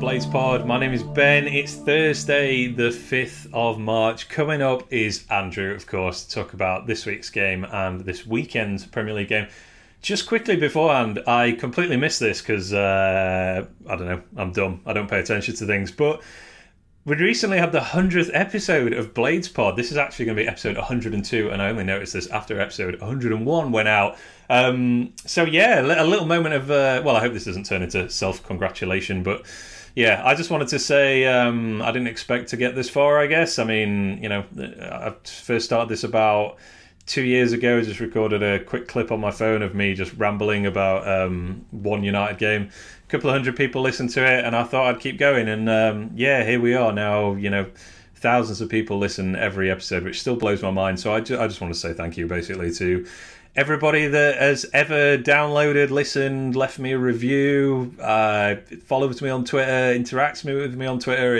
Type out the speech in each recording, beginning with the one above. Blades Pod. My name is Ben. It's Thursday, the 5th of March. Coming up is Andrew, of course, to talk about this week's game and this weekend's Premier League game. Just quickly beforehand, I completely missed this because, I don't know, I'm dumb. I don't pay attention to things. But we recently had the 100th episode of Blades Pod. This is actually going to be episode 102, and I only noticed this after episode 101 went out. So yeah, a little moment of, well, I hope this doesn't turn into self-congratulation, but yeah, I just wanted to say I didn't expect to get this far, I guess. I mean, you know, I first started this about 2 years ago. I just recorded a quick clip on my phone of me just rambling about one United game. A couple of hundred people listened to it, and I thought I'd keep going. And yeah, here we are now, you know. Thousands of people listen every episode, which still blows my mind. So I just want to say thank you, basically, to everybody that has ever downloaded, listened, left me a review, follows me on Twitter, interacts with me on Twitter.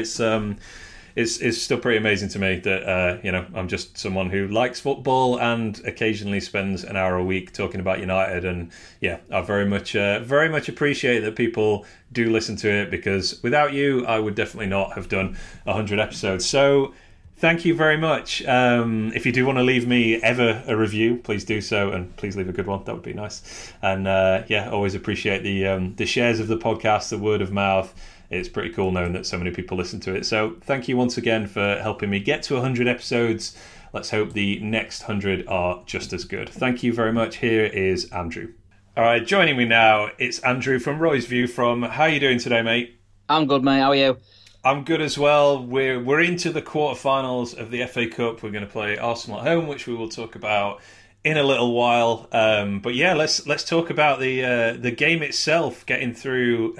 It's still pretty amazing to me that you know, I'm just someone who likes football and occasionally spends an hour a week talking about United. And yeah, I very much appreciate that people do listen to it, because without you, I would definitely not have done 100 episodes. So thank you very much. If you do want to leave me ever a review, please do so, and please leave a good one. That would be nice. And yeah, always appreciate the shares of the podcast, the word of mouth. It's pretty cool knowing that so many people listen to it. So thank you once again for helping me get to 100 episodes. Let's hope the next 100 are just as good. Thank you very much. Here is Andrew. All right, joining me now, it's Andrew from Roy's View. How are you doing today, mate? I'm good, mate. How are you? I'm good as well. We're into the quarterfinals of the FA Cup. We're going to play Arsenal at home, which we will talk about in a little while. But yeah, let's talk about the game itself, getting through...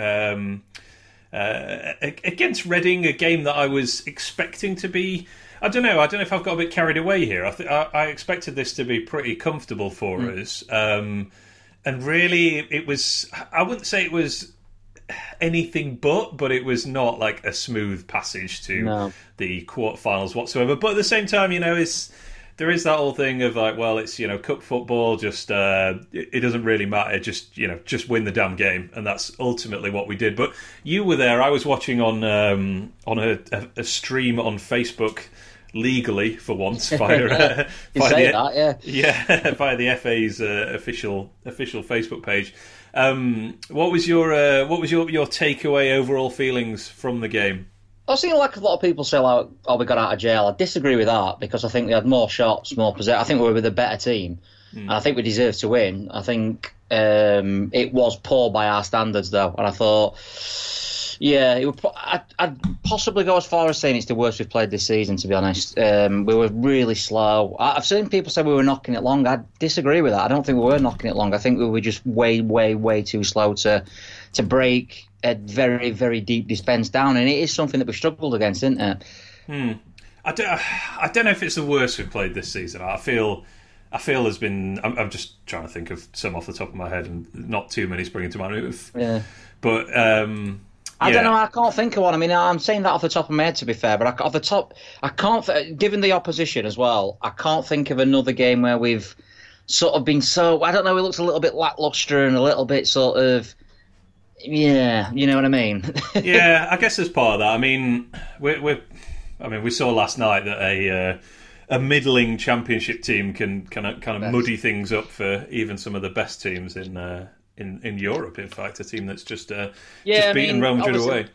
against Reading, a game that I was expecting to be... I don't know if I've got a bit carried away here. I expected this to be pretty comfortable for us. And really, it was... I wouldn't say it was anything but it was not like a smooth passage to the quarterfinals whatsoever. But at the same time, you know, there is that whole thing of like, well, it's, you know, cup football, just it doesn't really matter, just, you know, just win the damn game. And that's ultimately what we did. But you were there. I was watching on a stream on Facebook, legally for once, by the FA's official Facebook page. What was your takeaway, overall feelings from the game? I've seen like a lot of people say, like, "Oh, we got out of jail." I disagree with that, because I think we had more shots, more possession. I think we were the better team, and I think we deserved to win. I think it was poor by our standards, though, and I thought, yeah, I'd possibly go as far as saying it's the worst we've played this season. To be honest, we were really slow. I've seen people say we were knocking it long. I disagree with that. I don't think we were knocking it long. I think we were just way too slow to break a very, very deep defence down, and it is something that we've struggled against, isn't it? I don't know if it's the worst we've played this season. I feel there's been... I'm just trying to think of some off the top of my head, and not too many springing to mind. Yeah. But... I don't know. I can't think of one. I mean, I'm saying that off the top of my head, to be fair, but I can't... Given the opposition as well, I can't think of another game where we've sort of been so... I don't know, it looks a little bit lacklustre and a little bit sort of... Yeah, you know what I mean. Yeah, I guess as part of that, I mean, we saw last night that a middling Championship team can kind of muddy things up for even some of the best teams in Europe. In fact, a team that's just beaten Real Madrid away.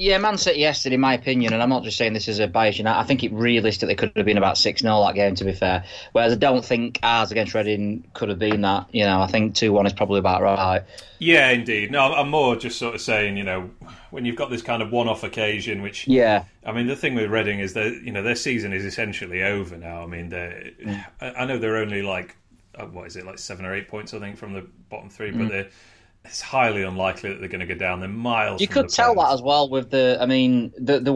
Yeah, Man City yesterday, in my opinion, and I'm not just saying this as a bias, you know, I think it realistically could have been about 6-0 that game, to be fair. Whereas I don't think ours against Reading could have been that. You know, I think 2-1 is probably about right. Yeah, indeed. No, I'm more just sort of saying, you know, when you've got this kind of one-off occasion, which... Yeah. I mean, the thing with Reading is that, you know, their season is essentially over now. I mean, I know they're only like, 7 or 8 points, I think, from the bottom three, but they're... It's highly unlikely that they're going to go down. They're miles. You could tell that as well with the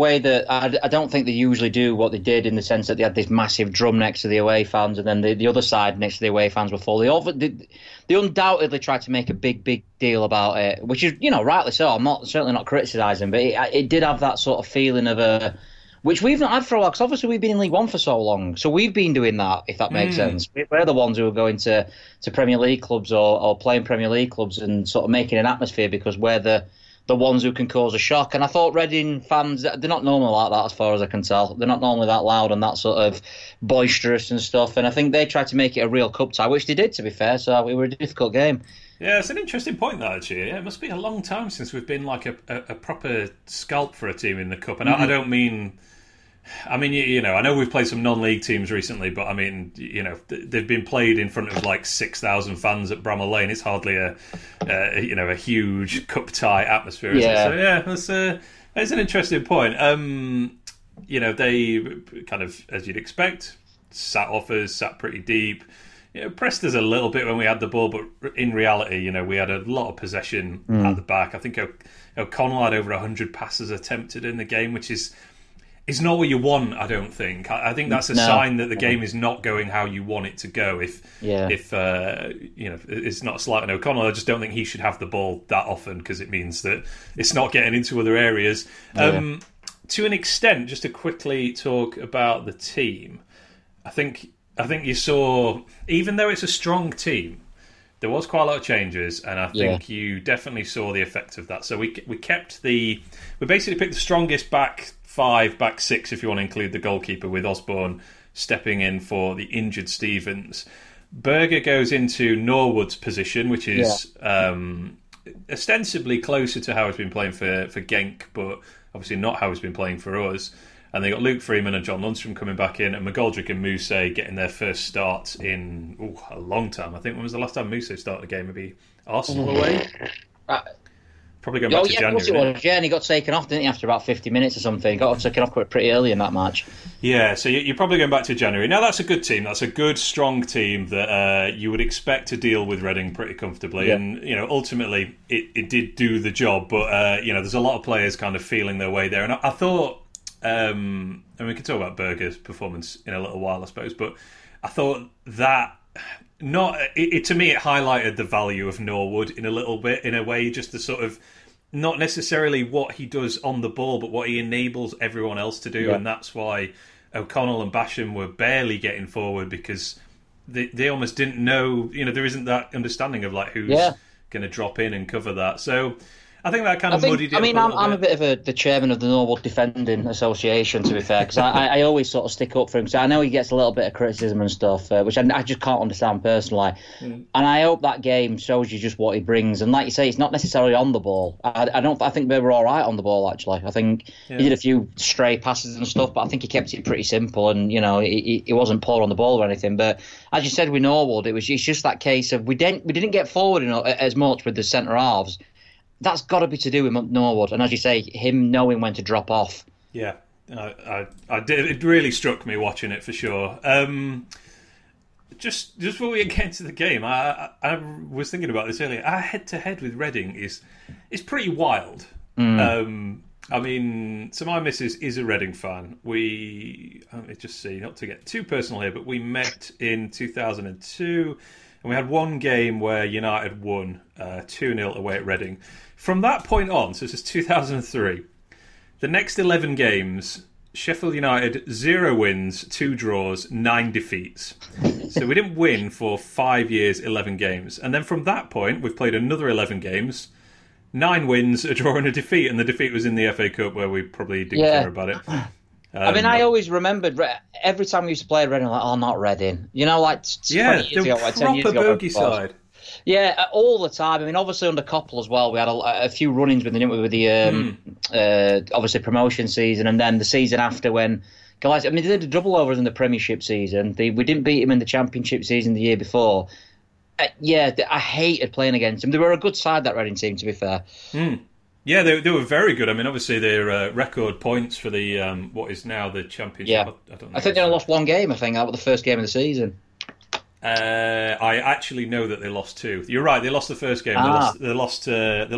way that I don't think they usually do what they did, in the sense that they had this massive drum next to the away fans, and then the other side next to the away fans were full. They undoubtedly tried to make a big deal about it, which is, you know, rightly so. I'm certainly not criticising, but it did have that sort of feeling of a... Which we've not had for a while, because obviously we've been in League One for so long. So we've been doing that, if that makes sense. We're the ones who are going to Premier League clubs or playing Premier League clubs and sort of making an atmosphere, because we're the the ones who can cause a shock. And I thought Reading fans, they're not normally like that as far as I can tell. They're not normally that loud and that sort of boisterous and stuff. And I think they tried to make it a real cup tie, which they did, to be fair. So it was a difficult game. Yeah, it's an interesting point, that, actually. Yeah, it must be a long time since we've been like a proper scalp for a team in the Cup. And I don't mean... I mean, you know, I know we've played some non-league teams recently, but I mean, you know, they've been played in front of like 6,000 fans at Bramall Lane. It's hardly a huge cup tie atmosphere. Yeah. So yeah, that's an interesting point. You know, they kind of, as you'd expect, sat off us, sat pretty deep. You know, pressed us a little bit when we had the ball, but in reality, you know, we had a lot of possession at the back. I think O'Connell had over 100 passes attempted in the game, which is. It's not what you want, I don't think. I think that's a sign that the game is not going how you want it to go. If you know, it's not a slight on O'Connell. I just don't think he should have the ball that often because it means that it's not getting into other areas. To an extent, just to quickly talk about the team, I think you saw, even though it's a strong team, there was quite a lot of changes, and I think you definitely saw the effect of that. So we basically picked the strongest back five, back six, if you want to include the goalkeeper, with Osborne stepping in for the injured Stevens. Berger goes into Norwood's position, which is ostensibly closer to how he's been playing for Genk, but obviously not how he's been playing for us. And they got Luke Freeman and John Lundstrom coming back in, and McGoldrick and Moussa getting their first start in a long time. I think, when was the last time Moussa started a game? Maybe Arsenal away? Probably going back to January. Yeah, and he got taken off, didn't he, after about 50 minutes or something? Got taken off quite pretty early in that match. Yeah, so you're probably going back to January. Now, that's a good team. That's a good, strong team that you would expect to deal with Reading pretty comfortably. Yeah. And, you know, ultimately, it did do the job. But, you know, there's a lot of players kind of feeling their way there. And I thought, and we can talk about Berger's performance in a little while, I suppose, but I thought that... to me, it highlighted the value of Norwood in a little bit, in a way, just the sort of, not necessarily what he does on the ball, but what he enables everyone else to do. Yeah. And that's why O'Connell and Basham were barely getting forward, because they almost didn't know, you know, there isn't that understanding of like who's going to drop in and cover that. So I think that kind of muddied it. I mean, I'm a bit of the chairman of the Norwood Defending Association, to be fair, because I always sort of stick up for him. So I know he gets a little bit of criticism and stuff, which I just can't understand personally. Mm. And I hope that game shows you just what he brings. And like you say, it's not necessarily on the ball. I think they were all right on the ball, actually. I think he did a few stray passes and stuff, but I think he kept it pretty simple. And, you know, he wasn't poor on the ball or anything. But as you said with Norwood, it's just that case of we didn't get forward as much with the centre halves. That's got to be to do with Norwood, and as you say, him knowing when to drop off. Yeah, I did. It really struck me watching it, for sure. Just before we get into the game, I was thinking about this earlier. Our head-to-head with Reading is pretty wild. I mean, so my missus is a Reading fan. Let me just see, not to get too personal here, but we met in 2002, and we had one game where United won 2-0 away at Reading. From that point on, so this is 2003, the next 11 games, Sheffield United, 0 wins, 2 draws, 9 defeats. So we didn't win for 5 years, 11 games. And then from that point, we've played another 11 games, 9 wins, a draw and a defeat. And the defeat was in the FA Cup, where we probably didn't care about it. I mean, I always remembered every time we used to play Reading, like, oh, not Reading. You know, like 20 years ago, like 10 years ago. Proper bogey side. Yeah, all the time. I mean, obviously under Koppel as well, we had a few run-ins with obviously promotion season, and then the season after when... I mean, they did the double overs in the Premiership season. We didn't beat them in the Championship season the year before. I hated playing against them. They were a good side, that Reading team, to be fair. Mm. Yeah, they were very good. I mean, obviously their record points for the what is now the Championship. Yeah. I don't know. I think they only lost one game. I think that was the first game of the season. I actually know that they lost 2. You're right. They lost the first game. They lost to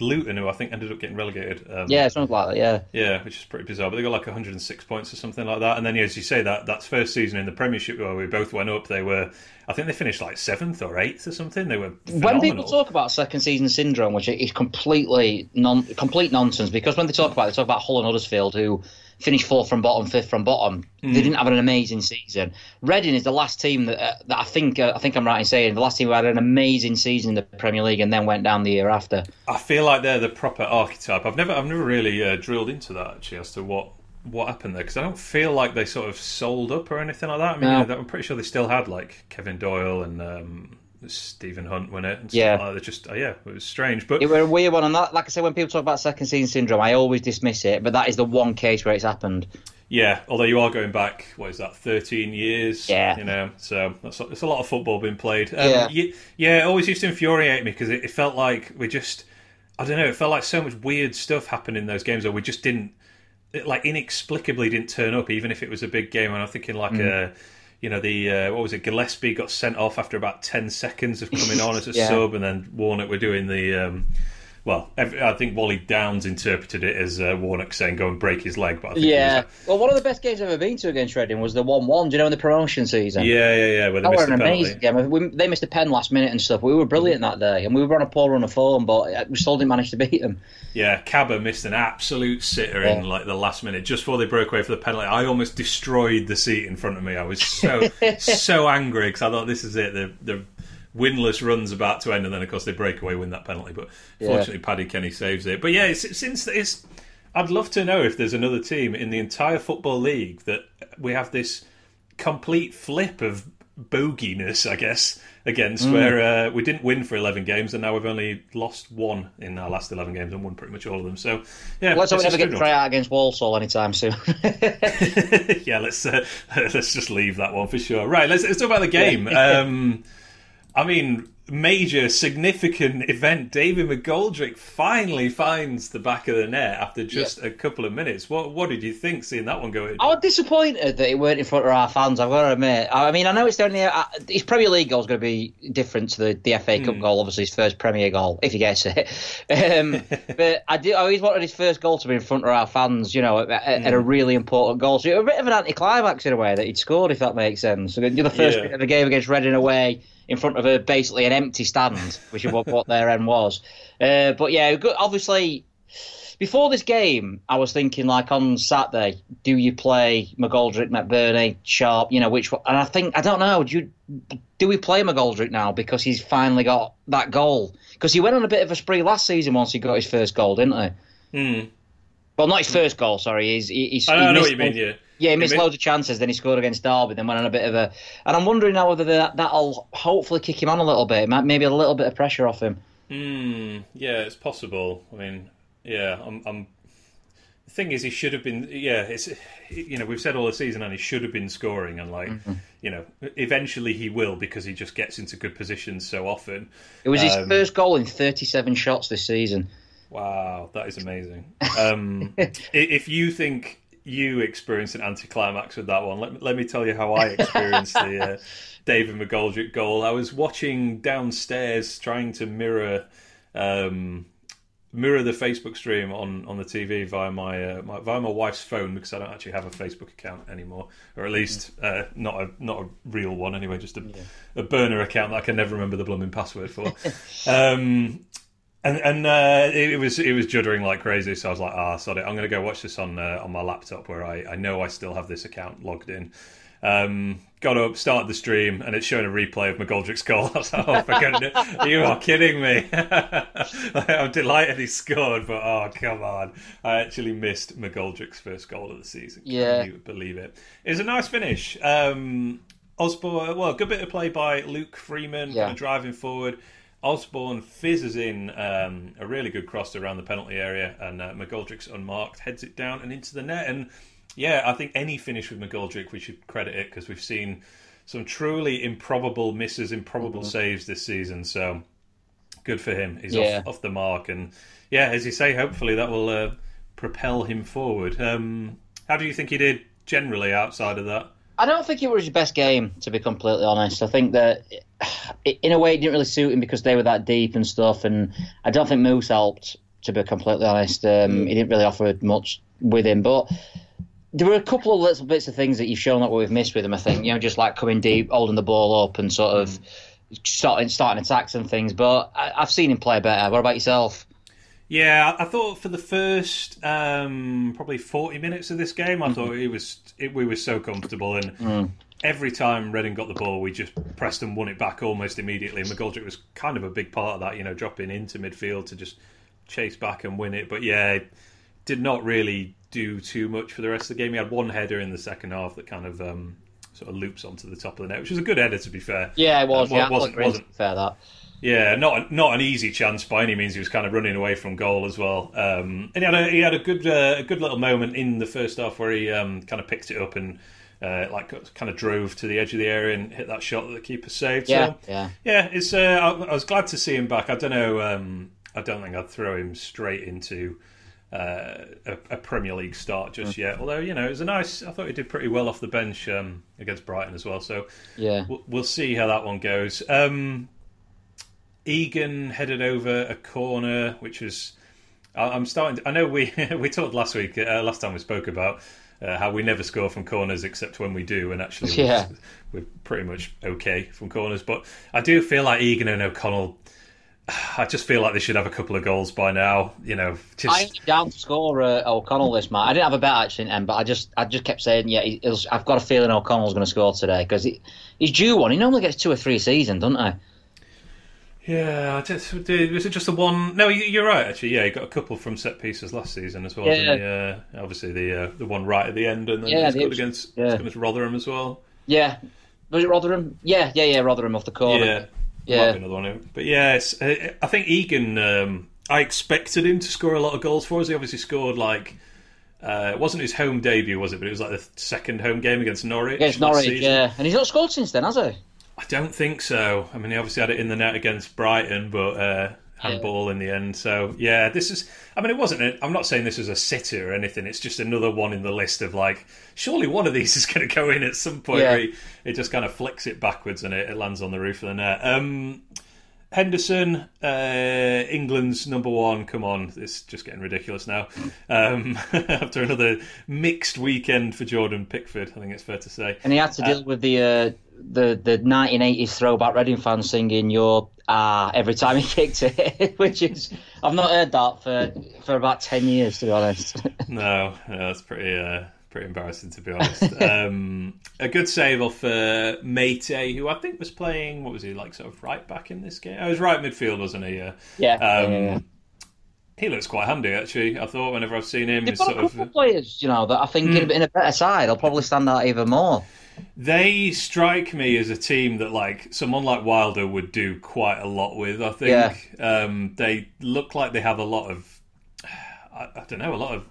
Luton, who I think ended up getting relegated. Something like that. Yeah. Yeah, which is pretty bizarre. But they got like 106 points or something like that. And then, as you say, that's first season in the Premiership where we both went up. They were, I think, they finished like 7th or 8th or something. They were phenomenal. When people talk about second season syndrome, which is complete nonsense, because when they talk about it, they talk about Hull and Huddersfield, who finished fourth from bottom, fifth from bottom. They didn't have an amazing season. Reading is the last team that that I think I'm right in saying the last team who had an amazing season in the Premier League and then went down the year after. I feel like they're the proper archetype. I've never really drilled into that actually as to what happened there, because I don't feel like they sort of sold up or anything like that. I mean, no. I'm pretty sure they still had like Kevin Doyle and Stephen Hunt win it. And yeah, like that. Just it was strange, but it was a weird one. And that, like I said, when people talk about second season syndrome, I always dismiss it, but that is the one case where it's happened. Yeah, although you are going back, 13 years? Yeah, so it's a lot of football being played. It always used to infuriate me because it felt like it felt like so much weird stuff happened in those games, or we just didn't. It, like, inexplicably didn't turn up, even if it was a big game. And I'm thinking Gillespie got sent off after about 10 seconds of coming on as a sub, and then Warnock were doing the I think Wally Downs interpreted it as Warnock saying go and break his leg, but I think one of the best games I've ever been to against Reading was the 1-1, in the promotion season. Where they missed an amazing game. They missed a pen last minute and stuff. We were brilliant that day, and we were on a poor run of form, but we still didn't manage to beat them. Yeah, Cabba missed an absolute sitter in like the last minute, just before they broke away for the penalty. I almost destroyed the seat in front of me. I was so so angry because I thought, this is it, they're winless run's about to end, and then of course they break away, win that penalty, but fortunately Paddy Kenny saves it. But I'd love to know if there's another team in the entire Football League that we have this complete flip of boginess, I guess, against, where we didn't win for 11 games and now we've only lost one in our last 11 games and won pretty much all of them. So let's hope we never get try out against Walsall anytime soon. Let's just leave that one for sure. Right, let's talk about the game. I mean, major, significant event. David McGoldrick finally finds the back of the net after just a couple of minutes. What did you think seeing that one go in? I was disappointed that it weren't in front of our fans, I've got to admit. I mean, I know his Premier League goal is going to be different to the FA Cup goal, obviously his first Premier goal, if he gets it. But I always wanted his first goal to be in front of our fans, at a really important goal. So it was a bit of an anticlimax in a way that he'd scored, if that makes sense. So the first bit of the game against Reading away, in front of a basically an empty stand, which is what their end was. Obviously, before this game, I was thinking, like, on Saturday, do you play McGoldrick, McBurnie, Sharp? Which one? And I think, I don't know, do we play McGoldrick now because he's finally got that goal? Because he went on a bit of a spree last season once he got his first goal, didn't he? Well, not his first goal, sorry. I know what you mean, yeah. Yeah, he missed loads of chances, then he scored against Derby, then went on a bit of a... And I'm wondering now whether that'll hopefully kick him on a little bit, maybe a little bit of pressure off him. Yeah, it's possible. I mean, the thing is, he should have been... Yeah, it's we've said all the season, and he should have been scoring, and eventually he will, because he just gets into good positions so often. It was his first goal in 37 shots this season. Wow, that is amazing. If you think... You experienced an anticlimax with that one. Let me tell you how I experienced the David McGoldrick goal. I was watching downstairs, trying to mirror the Facebook stream on the TV via my wife's phone, because I don't actually have a Facebook account anymore, or at least not a real one anyway, just a burner account that I can never remember the blooming password for. And it was juddering like crazy, so I was like, sod it. I'm going to go watch this on my laptop where I know I still have this account logged in. Got up, started the stream, and it's showing a replay of McGoldrick's goal. I was like, oh, for goodness, you are kidding me. I'm delighted he scored, but come on. I actually missed McGoldrick's first goal of the season. Yeah. Can you believe it? It was a nice finish. Osborne, good bit of play by Luke Freeman, kind of driving forward. Osborne fizzes in a really good cross around the penalty area, and McGoldrick's unmarked, heads it down and into the net. And I think any finish with McGoldrick, we should credit it, because we've seen some truly improbable misses, improbable saves this season. So good for him. He's off the mark. And as you say, hopefully that will propel him forward. How do you think he did generally outside of that? I don't think it was his best game, to be completely honest. I think that, in a way, it didn't really suit him because they were that deep and stuff. And I don't think Moussa helped, to be completely honest. He didn't really offer much with him. But there were a couple of little bits of things that you've shown that we've missed with him, I think. Just like coming deep, holding the ball up and sort of starting attacks and things. But I've seen him play better. What about yourself? Yeah, I thought for the first probably 40 minutes of this game, I thought we were so comfortable, and every time Reading got the ball, we just pressed and won it back almost immediately. And McGoldrick was kind of a big part of that, you know, dropping into midfield to just chase back and win it. But yeah, did not really do too much for the rest of the game. He had one header in the second half that kind of sort of loops onto the top of the net, which was a good header, to be fair. Yeah, it was. It wasn't fair. Yeah, not an easy chance by any means. He was kind of running away from goal as well, and he had a good little moment in the first half where he kind of picked it up and kind of drove to the edge of the area and hit that shot that the keeper saved. Yeah. It's I was glad to see him back. I don't know. I don't think I'd throw him straight into a Premier League start just yet. Although, you know, it was I thought he did pretty well off the bench against Brighton as well. So yeah, we'll see how that one goes. Egan headed over a corner, which was... I know we talked last week, last time we spoke about how we never score from corners except when we do, and actually we're pretty much okay from corners. But I do feel like Egan and O'Connell, I just feel like they should have a couple of goals by now. You know, I am down to score O'Connell this match. I didn't have a bet actually in the end, but I just kept saying, I've got a feeling O'Connell's going to score today because he's due one. He normally gets two or three a season, doesn't he? Yeah, was it just the one? No, you're right, actually. Yeah, he got a couple from set pieces last season as well. Yeah. Obviously, the one right at the end, and then against Rotherham as well. Yeah. Was it Rotherham? Yeah, Rotherham off the corner. Yeah. Might be another one. But yeah, I think Egan, I expected him to score a lot of goals for us. He obviously scored like... it wasn't his home debut, was it? But it was like the second home game against Norwich. Against Norwich, yeah. And he's not scored since then, has he? I don't think so. I mean, he obviously had it in the net against Brighton, but handball in the end. So, yeah, this is... I mean, I'm not saying this is a sitter or anything. It's just another one in the list of, like, surely one of these is going to go in at some point. Yeah. It just kind of flicks it backwards and it lands on the roof of the net. Henderson, England's number one. Come on, it's just getting ridiculous now. After another mixed weekend for Jordan Pickford, I think it's fair to say. And he had to deal with the 1980s throwback Reading fans singing your every time he kicked it, which is, I've not heard that for about 10 years, to be honest. No, that's pretty embarrassing, to be honest. A good save off Mate, who I think was playing, what was he, like sort of right back in this game? Oh, he was right midfield, wasn't he? Yeah. He looks quite handy, actually, I thought, whenever I've seen him. They've got a couple of players, you know, that I think in a better side, I'll probably stand out even more. They strike me as a team that, like, someone like Wilder would do quite a lot with, I think. Yeah. They look like they have a lot of... I don't know, a lot of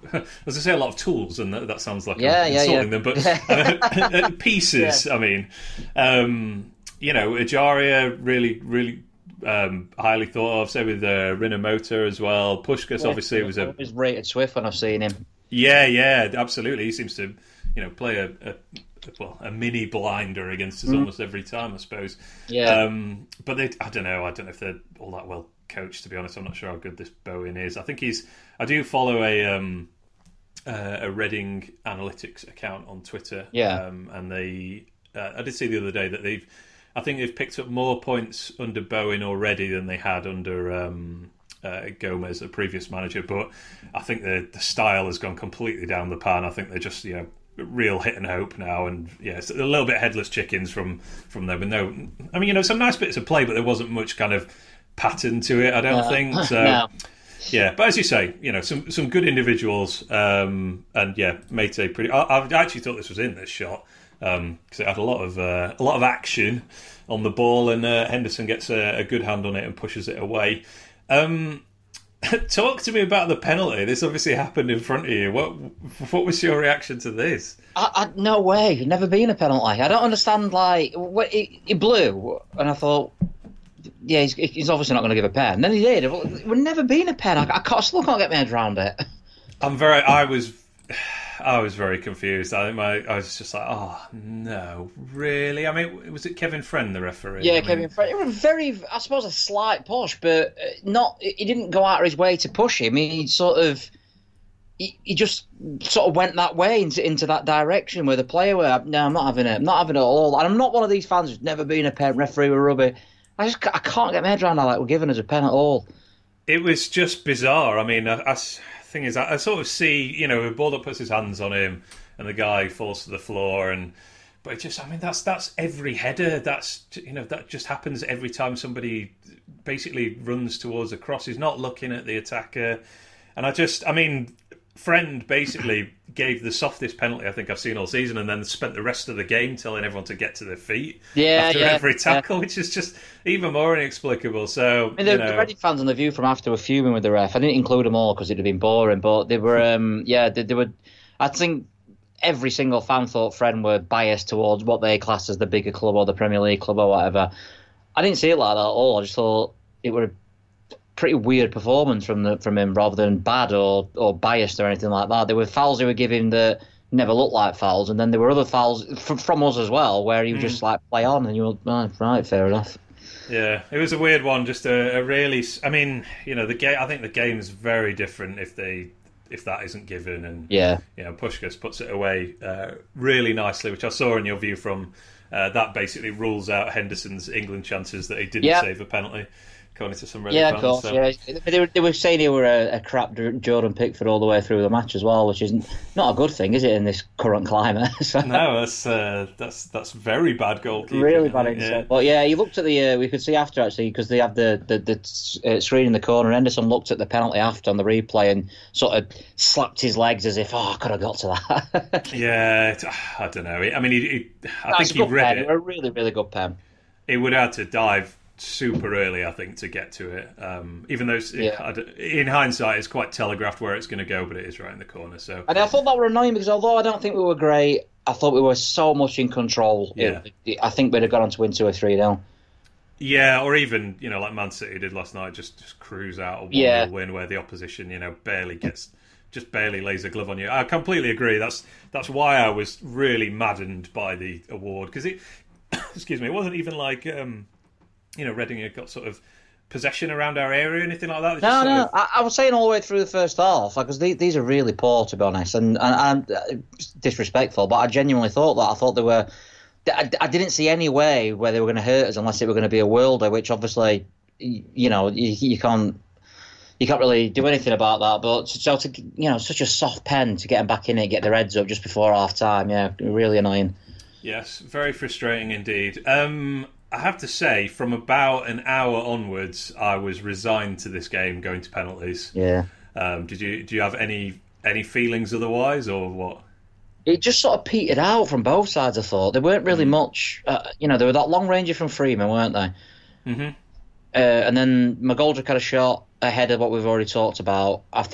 tools, and that sounds like I'm insulting them, but pieces, I mean. You know, Ejaria, really, really highly thought of, say with Rinamota as well. Pushkas, obviously, was a... He's rated Swift when I've seen him. Yeah, absolutely. He seems to, you know, play a mini blinder against us almost every time, I suppose. Yeah. But I don't know if they're all that well coached, to be honest. I'm not sure how good this Bowen is. I think I do follow a Reading analytics account on Twitter. Yeah. And they, I did see the other day that they've picked up more points under Bowen already than they had under Gomez, a previous manager. But I think the style has gone completely down the pan. I think they're just, you know, real hit and hope now, and it's a little bit headless chickens from them. And I mean, you know, some nice bits of play, but there wasn't much kind of pattern to it, I don't think. So, no. Yeah, but as you say, you know, some good individuals, and yeah, Mate, pretty. I actually thought this was in this shot because it had a lot of action on the ball, and Henderson gets a good hand on it and pushes it away. Talk to me about the penalty. This obviously happened in front of you. What was your reaction to this? No way. Never been a penalty. I don't understand. Like, it blew, and I thought, yeah, he's obviously not going to give a pen. And then he did. It would never been a pen. I still can't get my head around it. I was very confused. I think I was just like, oh no, really? I mean, was it Kevin Friend, the referee? Yeah, Kevin Friend. It was I suppose, a slight push, but not. He didn't go out of his way to push him. He sort of, he just sort of went that way into that direction where the player were. No, I'm not having it. I'm not having it at all. And I'm not one of these fans who's never been a pen referee with rubber. I can't get my head around how that were given as a pen at all. It was just bizarre. I mean, thing is, I sort of see, you know, Baldo puts his hands on him and the guy falls to the floor, and but it just, I mean, that's every header. That's, you know, that just happens every time somebody basically runs towards a cross. He's not looking at the attacker, and Friend basically gave the softest penalty I think I've seen all season, and then spent the rest of the game telling everyone to get to their feet every tackle, which is just even more inexplicable. So, I mean, the Reading fans on the view from after were fuming with the ref. I didn't include them all because it'd have been boring, but they were, they were. I think every single fan thought Friend were biased towards what they class as the bigger club or the Premier League club or whatever. I didn't see it like that at all. I just thought it were pretty weird performance from him, rather than bad or biased or anything like that. There were fouls he were giving that never looked like fouls, and then there were other fouls from us as well where he would just like play on, and you were right, fair enough. Yeah, it was a weird one. Just a really, I mean, you know, the game. I think the game's very different if that isn't given, and you know, Puskás puts it away really nicely, which I saw in your view from that basically rules out Henderson's England chances that he didn't save a penalty. According to some really fans, of course. So. Yeah, they were saying they were a crap Jordan Pickford all the way through the match as well, which isn't not a good thing, is it, in this current climate? So. No, that's very bad goalkeeping. Really bad. But yeah, he looked at the. We could see after actually, because they have the screen in the corner. Henderson looked at the penalty after on the replay and sort of slapped his legs as if, I could have got to that. I don't know. I mean, I think he read it. A really, really good pen. He would have to dive super early, I think, to get to it. Even though in hindsight, it's quite telegraphed where it's going to go, but it is right in the corner. So, and I thought that were annoying because although I don't think we were great, I thought we were so much in control. Yeah. I think we'd have gone on to win 2 or 3-0. Yeah, or even, you know, like Man City did last night, just cruise out a 1-0 win where the opposition, you know, barely lays a glove on you. I completely agree. That's why I was really maddened by the award, because it, excuse me, it wasn't even like. You know, Reading had got sort of possession around our area, anything like that. No. I was saying all the way through the first half, because these are really poor, to be honest, and disrespectful. But I genuinely thought that. I thought they were. I didn't see any way where they were going to hurt us unless it were going to be a worlder, which obviously, you know, you can't really do anything about that. But so to, you know, such a soft pen to get them back in it, get their heads up just before half time. Yeah, really annoying. Yes, very frustrating indeed. I have to say, from about an hour onwards, I was resigned to this game going to penalties. Yeah. Do you have any feelings otherwise, or what? It just sort of petered out from both sides. I thought there weren't really much. You know, they were that long ranger from Freeman, weren't they? Mm-hmm. And then McGoldrick had a shot ahead of what we've already talked about. That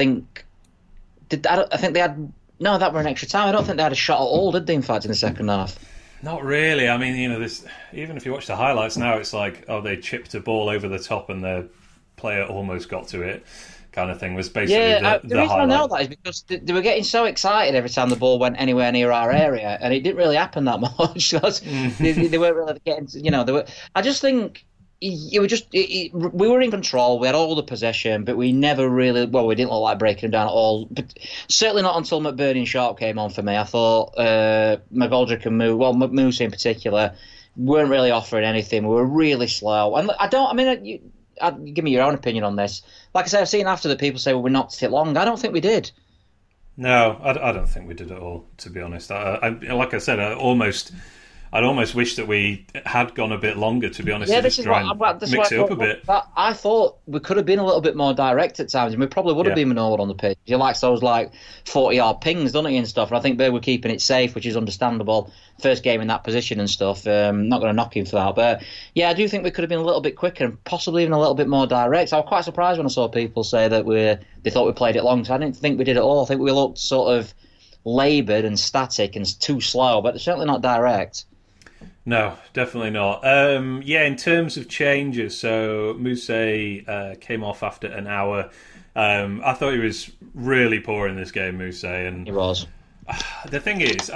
were an extra time. I don't think they had a shot at all, did they? In fact, in the second half. Not really. I mean, you know, this. Even if you watch the highlights now, it's like, they chipped a ball over the top and the player almost got to it, kind of thing. Was basically the reason highlight. I know that is because they were getting so excited every time the ball went anywhere near our area, and it didn't really happen that much. they weren't really getting. You know, they were. I just think we were in control. We had all the possession, but we never really. Well, we didn't look like breaking them down at all. But certainly not until McBurnie and Sharp came on for me. I thought McGoldrick and Moussa in particular, weren't really offering anything. We were really slow. And I don't. I mean, give me your own opinion on this. Like I say, I've seen after that people say, "Well, we knocked it long." I don't think we did. No, I don't think we did at all. To be honest, like I said, I'd almost wish that we had gone a bit longer, to be honest, to just try and mix it up a bit. I thought we could have been a little bit more direct at times, and we probably would have been Norwood on the pitch. He likes those, 40-yard pings, doesn't he, and stuff. And I think they were keeping it safe, which is understandable. First game in that position and stuff. Not going to knock him for that. But, yeah, I do think we could have been a little bit quicker and possibly even a little bit more direct. I was quite surprised when I saw people say that they thought we played it long. So I didn't think we did at all. I think we looked sort of laboured and static and too slow, but certainly not direct. No, definitely not. In terms of changes, so Moussa came off after an hour. I thought he was really poor in this game, Moussa, and he was. The thing is,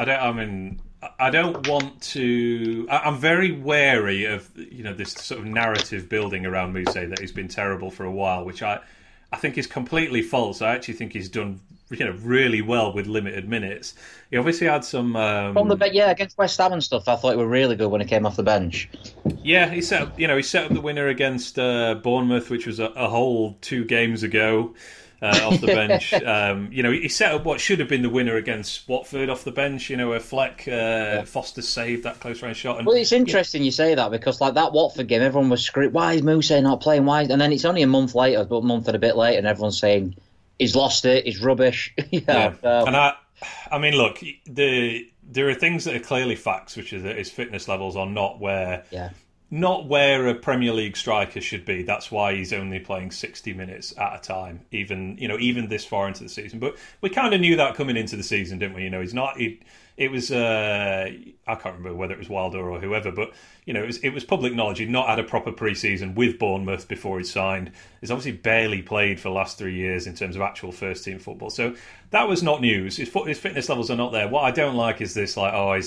I'm very wary of, you know, this sort of narrative building around Moussa that he's been terrible for a while, which I think is completely false. I actually think he's done you know, really well with limited minutes. He obviously had some from the bench, yeah, against West Ham and stuff. I thought he was really good when he came off the bench. Yeah, he set up, you know, he set up the winner against Bournemouth, which was a whole 2 games ago. Off the bench, you know, he set up what should have been the winner against Watford off the bench. You know, where Fleck Foster saved that close range shot. And, well, it's interesting you say that because like that Watford game, everyone was screwed. Why is Moussa not playing? Why? And then it's only a month later, but a month and a bit later, and everyone's saying he's lost it. He's rubbish. And I mean, look, there are things that are clearly facts, which is that his fitness levels are not where. Yeah. Not where a Premier League striker should be. That's why he's only playing 60 minutes at a time, even this far into the season. But we kind of knew that coming into the season, didn't we? You know, he's not. It was I can't remember whether it was Wilder or whoever, but you know, it was public knowledge. He'd not had a proper pre-season with Bournemouth before he signed. He's obviously barely played for the last 3 years in terms of actual first team football. So that was not news. His fitness levels are not there. What I don't like is this, like, oh,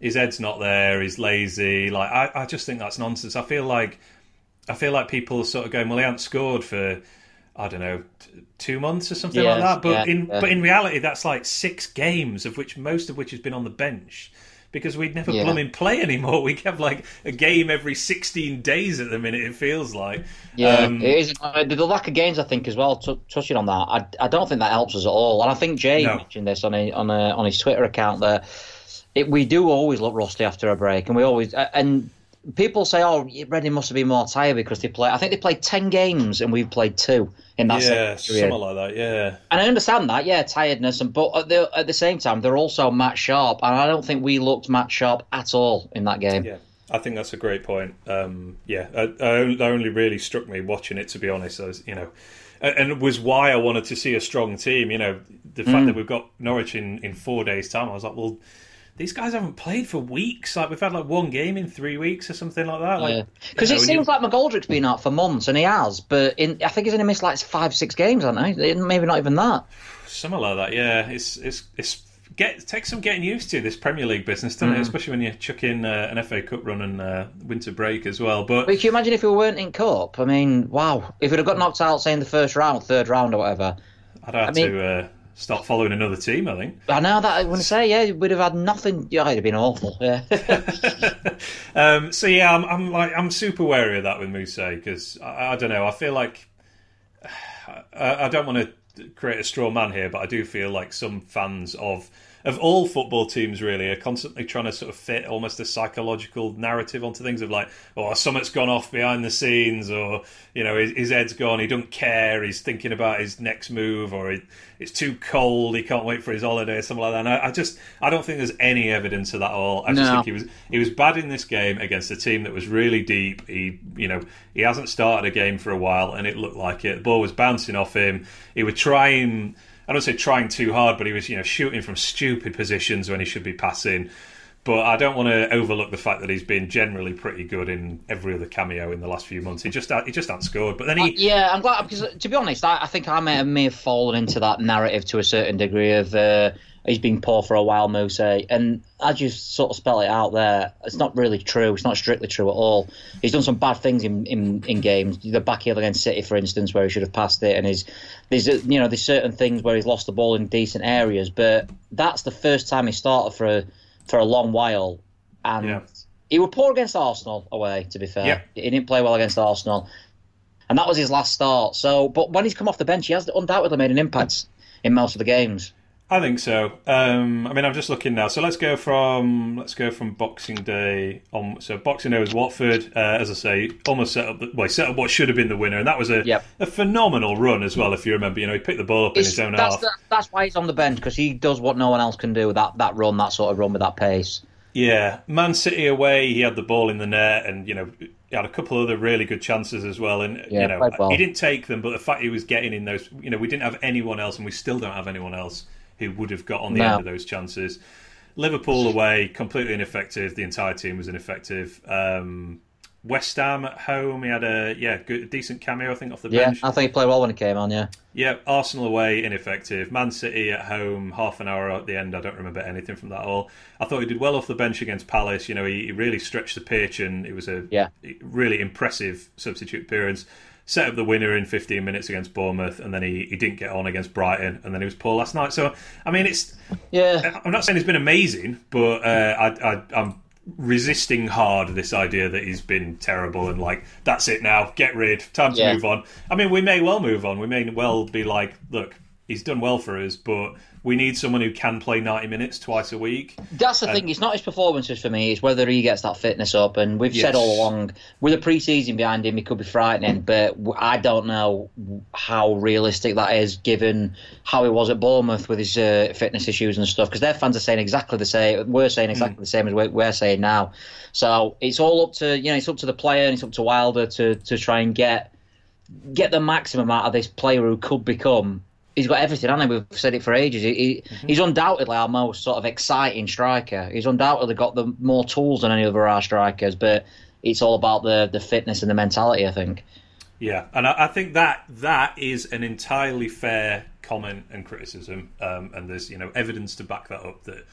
his head's not there, he's lazy. Like I just think that's nonsense. I feel like people are sort of going, well, he hasn't scored for, I don't know, 2 months or something like that. But in reality, that's like 6 games, most of which has been on the bench, because we'd never blooming play anymore. We have like a game every 16 days at the minute, it feels like. Yeah, it is. The lack of games, I think, as well, touching on that, I don't think that helps us at all. And I think Jay mentioned this on his Twitter account that we do always look rusty after a break, and we always and people say, "Oh, Reading must have been more tired because they play." I think they played 10 games and we've played 2 in that. Yeah, something like that. Yeah, and I understand that. Yeah, tiredness, but at the same time, they're also match sharp, and I don't think we looked match sharp at all in that game. Yeah, I think that's a great point. That only really struck me watching it, to be honest. And it was why I wanted to see a strong team. You know, the fact that we've got Norwich in 4 days' time, I was like, well, these guys haven't played for weeks. Like, we've had like 1 game in 3 weeks or something like that. Like, because it seems like McGoldrick's been out for months, and he has. But I think he's only missed like 5-6 games, aren't he? Maybe not even that. Something like that. Yeah, it takes some getting used to, this Premier League business, doesn't it? Especially when you chuck in an FA Cup run and winter break as well. But can you imagine if we weren't in Cup? I mean, wow! If we'd have got knocked out, say in the first round, third round, or whatever, I'd have to. Start following another team, I think. I know that. I wouldn't say, we'd have had nothing. Yeah, it'd have been awful. Yeah. I'm super wary of that with Moussa, because I don't know. I feel like I don't want to create a straw man here, but I do feel like some fans of all football teams really are constantly trying to sort of fit almost a psychological narrative onto things of like, oh, something's gone off behind the scenes, or, you know, his head's gone, he doesn't care, he's thinking about his next move, or it's too cold, he can't wait for his holiday, or something like that. And I don't think there's any evidence of that at all. I just think he was bad in this game against a team that was really deep. He hasn't started a game for a while, and it looked like it. The ball was bouncing off him. He would try and, I don't say trying too hard, but he was, you know, shooting from stupid positions when he should be passing. But I don't want to overlook the fact that he's been generally pretty good in every other cameo in the last few months. He just hasn't scored. But then I'm glad, because to be honest, I think I may have fallen into that narrative to a certain degree of he's been poor for a while, Moussa. And as you sort of spell it out there, it's not really true. It's not strictly true at all. He's done some bad things in games. The back heel against City, for instance, where he should have passed it, and there's certain things where he's lost the ball in decent areas. But that's the first time he started for a long while, and he was poor against Arsenal away. To be fair, he didn't play well against Arsenal, and that was his last start. So, but when he's come off the bench, he has undoubtedly made an impact in most of the games. I think so. I mean, I'm just looking now. So let's go from Boxing Day on. So Boxing Day was Watford, as I say, almost set up what should have been the winner, and that was a phenomenal run as well. If you remember, you know, he picked the ball up in his own half. That's why he's on the bench, because he does what no one else can do with that run, that sort of run with that pace. Yeah, Man City away, he had the ball in the net, and, you know, he had a couple other really good chances as well. And, you know, well, he didn't take them, but the fact he was getting in those, you know, we didn't have anyone else, and we still don't have anyone else who would have got on the end of those chances. Liverpool away, completely ineffective. The entire team was ineffective. West Ham at home, he had a decent cameo, I think, off the bench. Yeah, I think he played well when he came on, yeah. Yeah, Arsenal away, ineffective. Man City at home, half an hour at the end. I don't remember anything from that at all. I thought he did well off the bench against Palace. You know, he really stretched the pitch, and it was a really impressive substitute appearance. set up the winner in 15 minutes against Bournemouth, and then he didn't get on against Brighton, and then he was poor last night. So, I mean, it's... Yeah. I'm not saying he's been amazing, but I'm resisting hard this idea that he's been terrible and like, that's it now, get rid, time to move on. I mean, we may well move on. We may well be like, look, he's done well for us, but we need someone who can play 90 minutes twice a week. That's the thing. It's not his performances for me. It's whether he gets that fitness up. And we've said all along, with a pre-season behind him, he could be frightening. But I don't know how realistic that is, given how he was at Bournemouth with his fitness issues and stuff. Because their fans are saying exactly the same. We're saying exactly the same as we're saying now. So it's all up to, you know, it's up to the player and it's up to Wilder to try and get the maximum out of this player who could become. He's got everything, hasn't he? We've said it for ages. He's undoubtedly our most sort of exciting striker. He's undoubtedly got the more tools than any other of our strikers, but it's all about the fitness and the mentality, I think. Yeah, and I think that is an entirely fair comment and criticism, and there's, you know, evidence to back that up that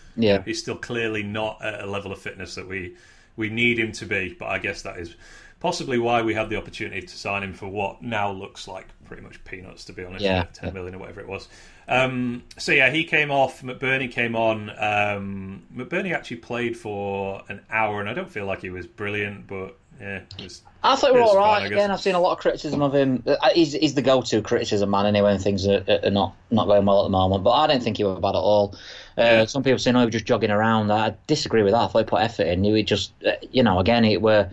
he's still clearly not at a level of fitness that we need him to be, but I guess that is possibly why we had the opportunity to sign him for what now looks like pretty much peanuts, to be honest, $10 million or whatever it was. So yeah, he came off, McBurnie came on. McBurnie actually played for an hour, and I don't feel like he was brilliant, but yeah. I thought we were all right. Again, I've seen a lot of criticism of him. He's the go-to criticism man anyway when things are not going well at the moment, but I don't think he was bad at all. Some people say, no, he was just jogging around. I disagree with that. I thought he put effort in. He just, you know, again, it were...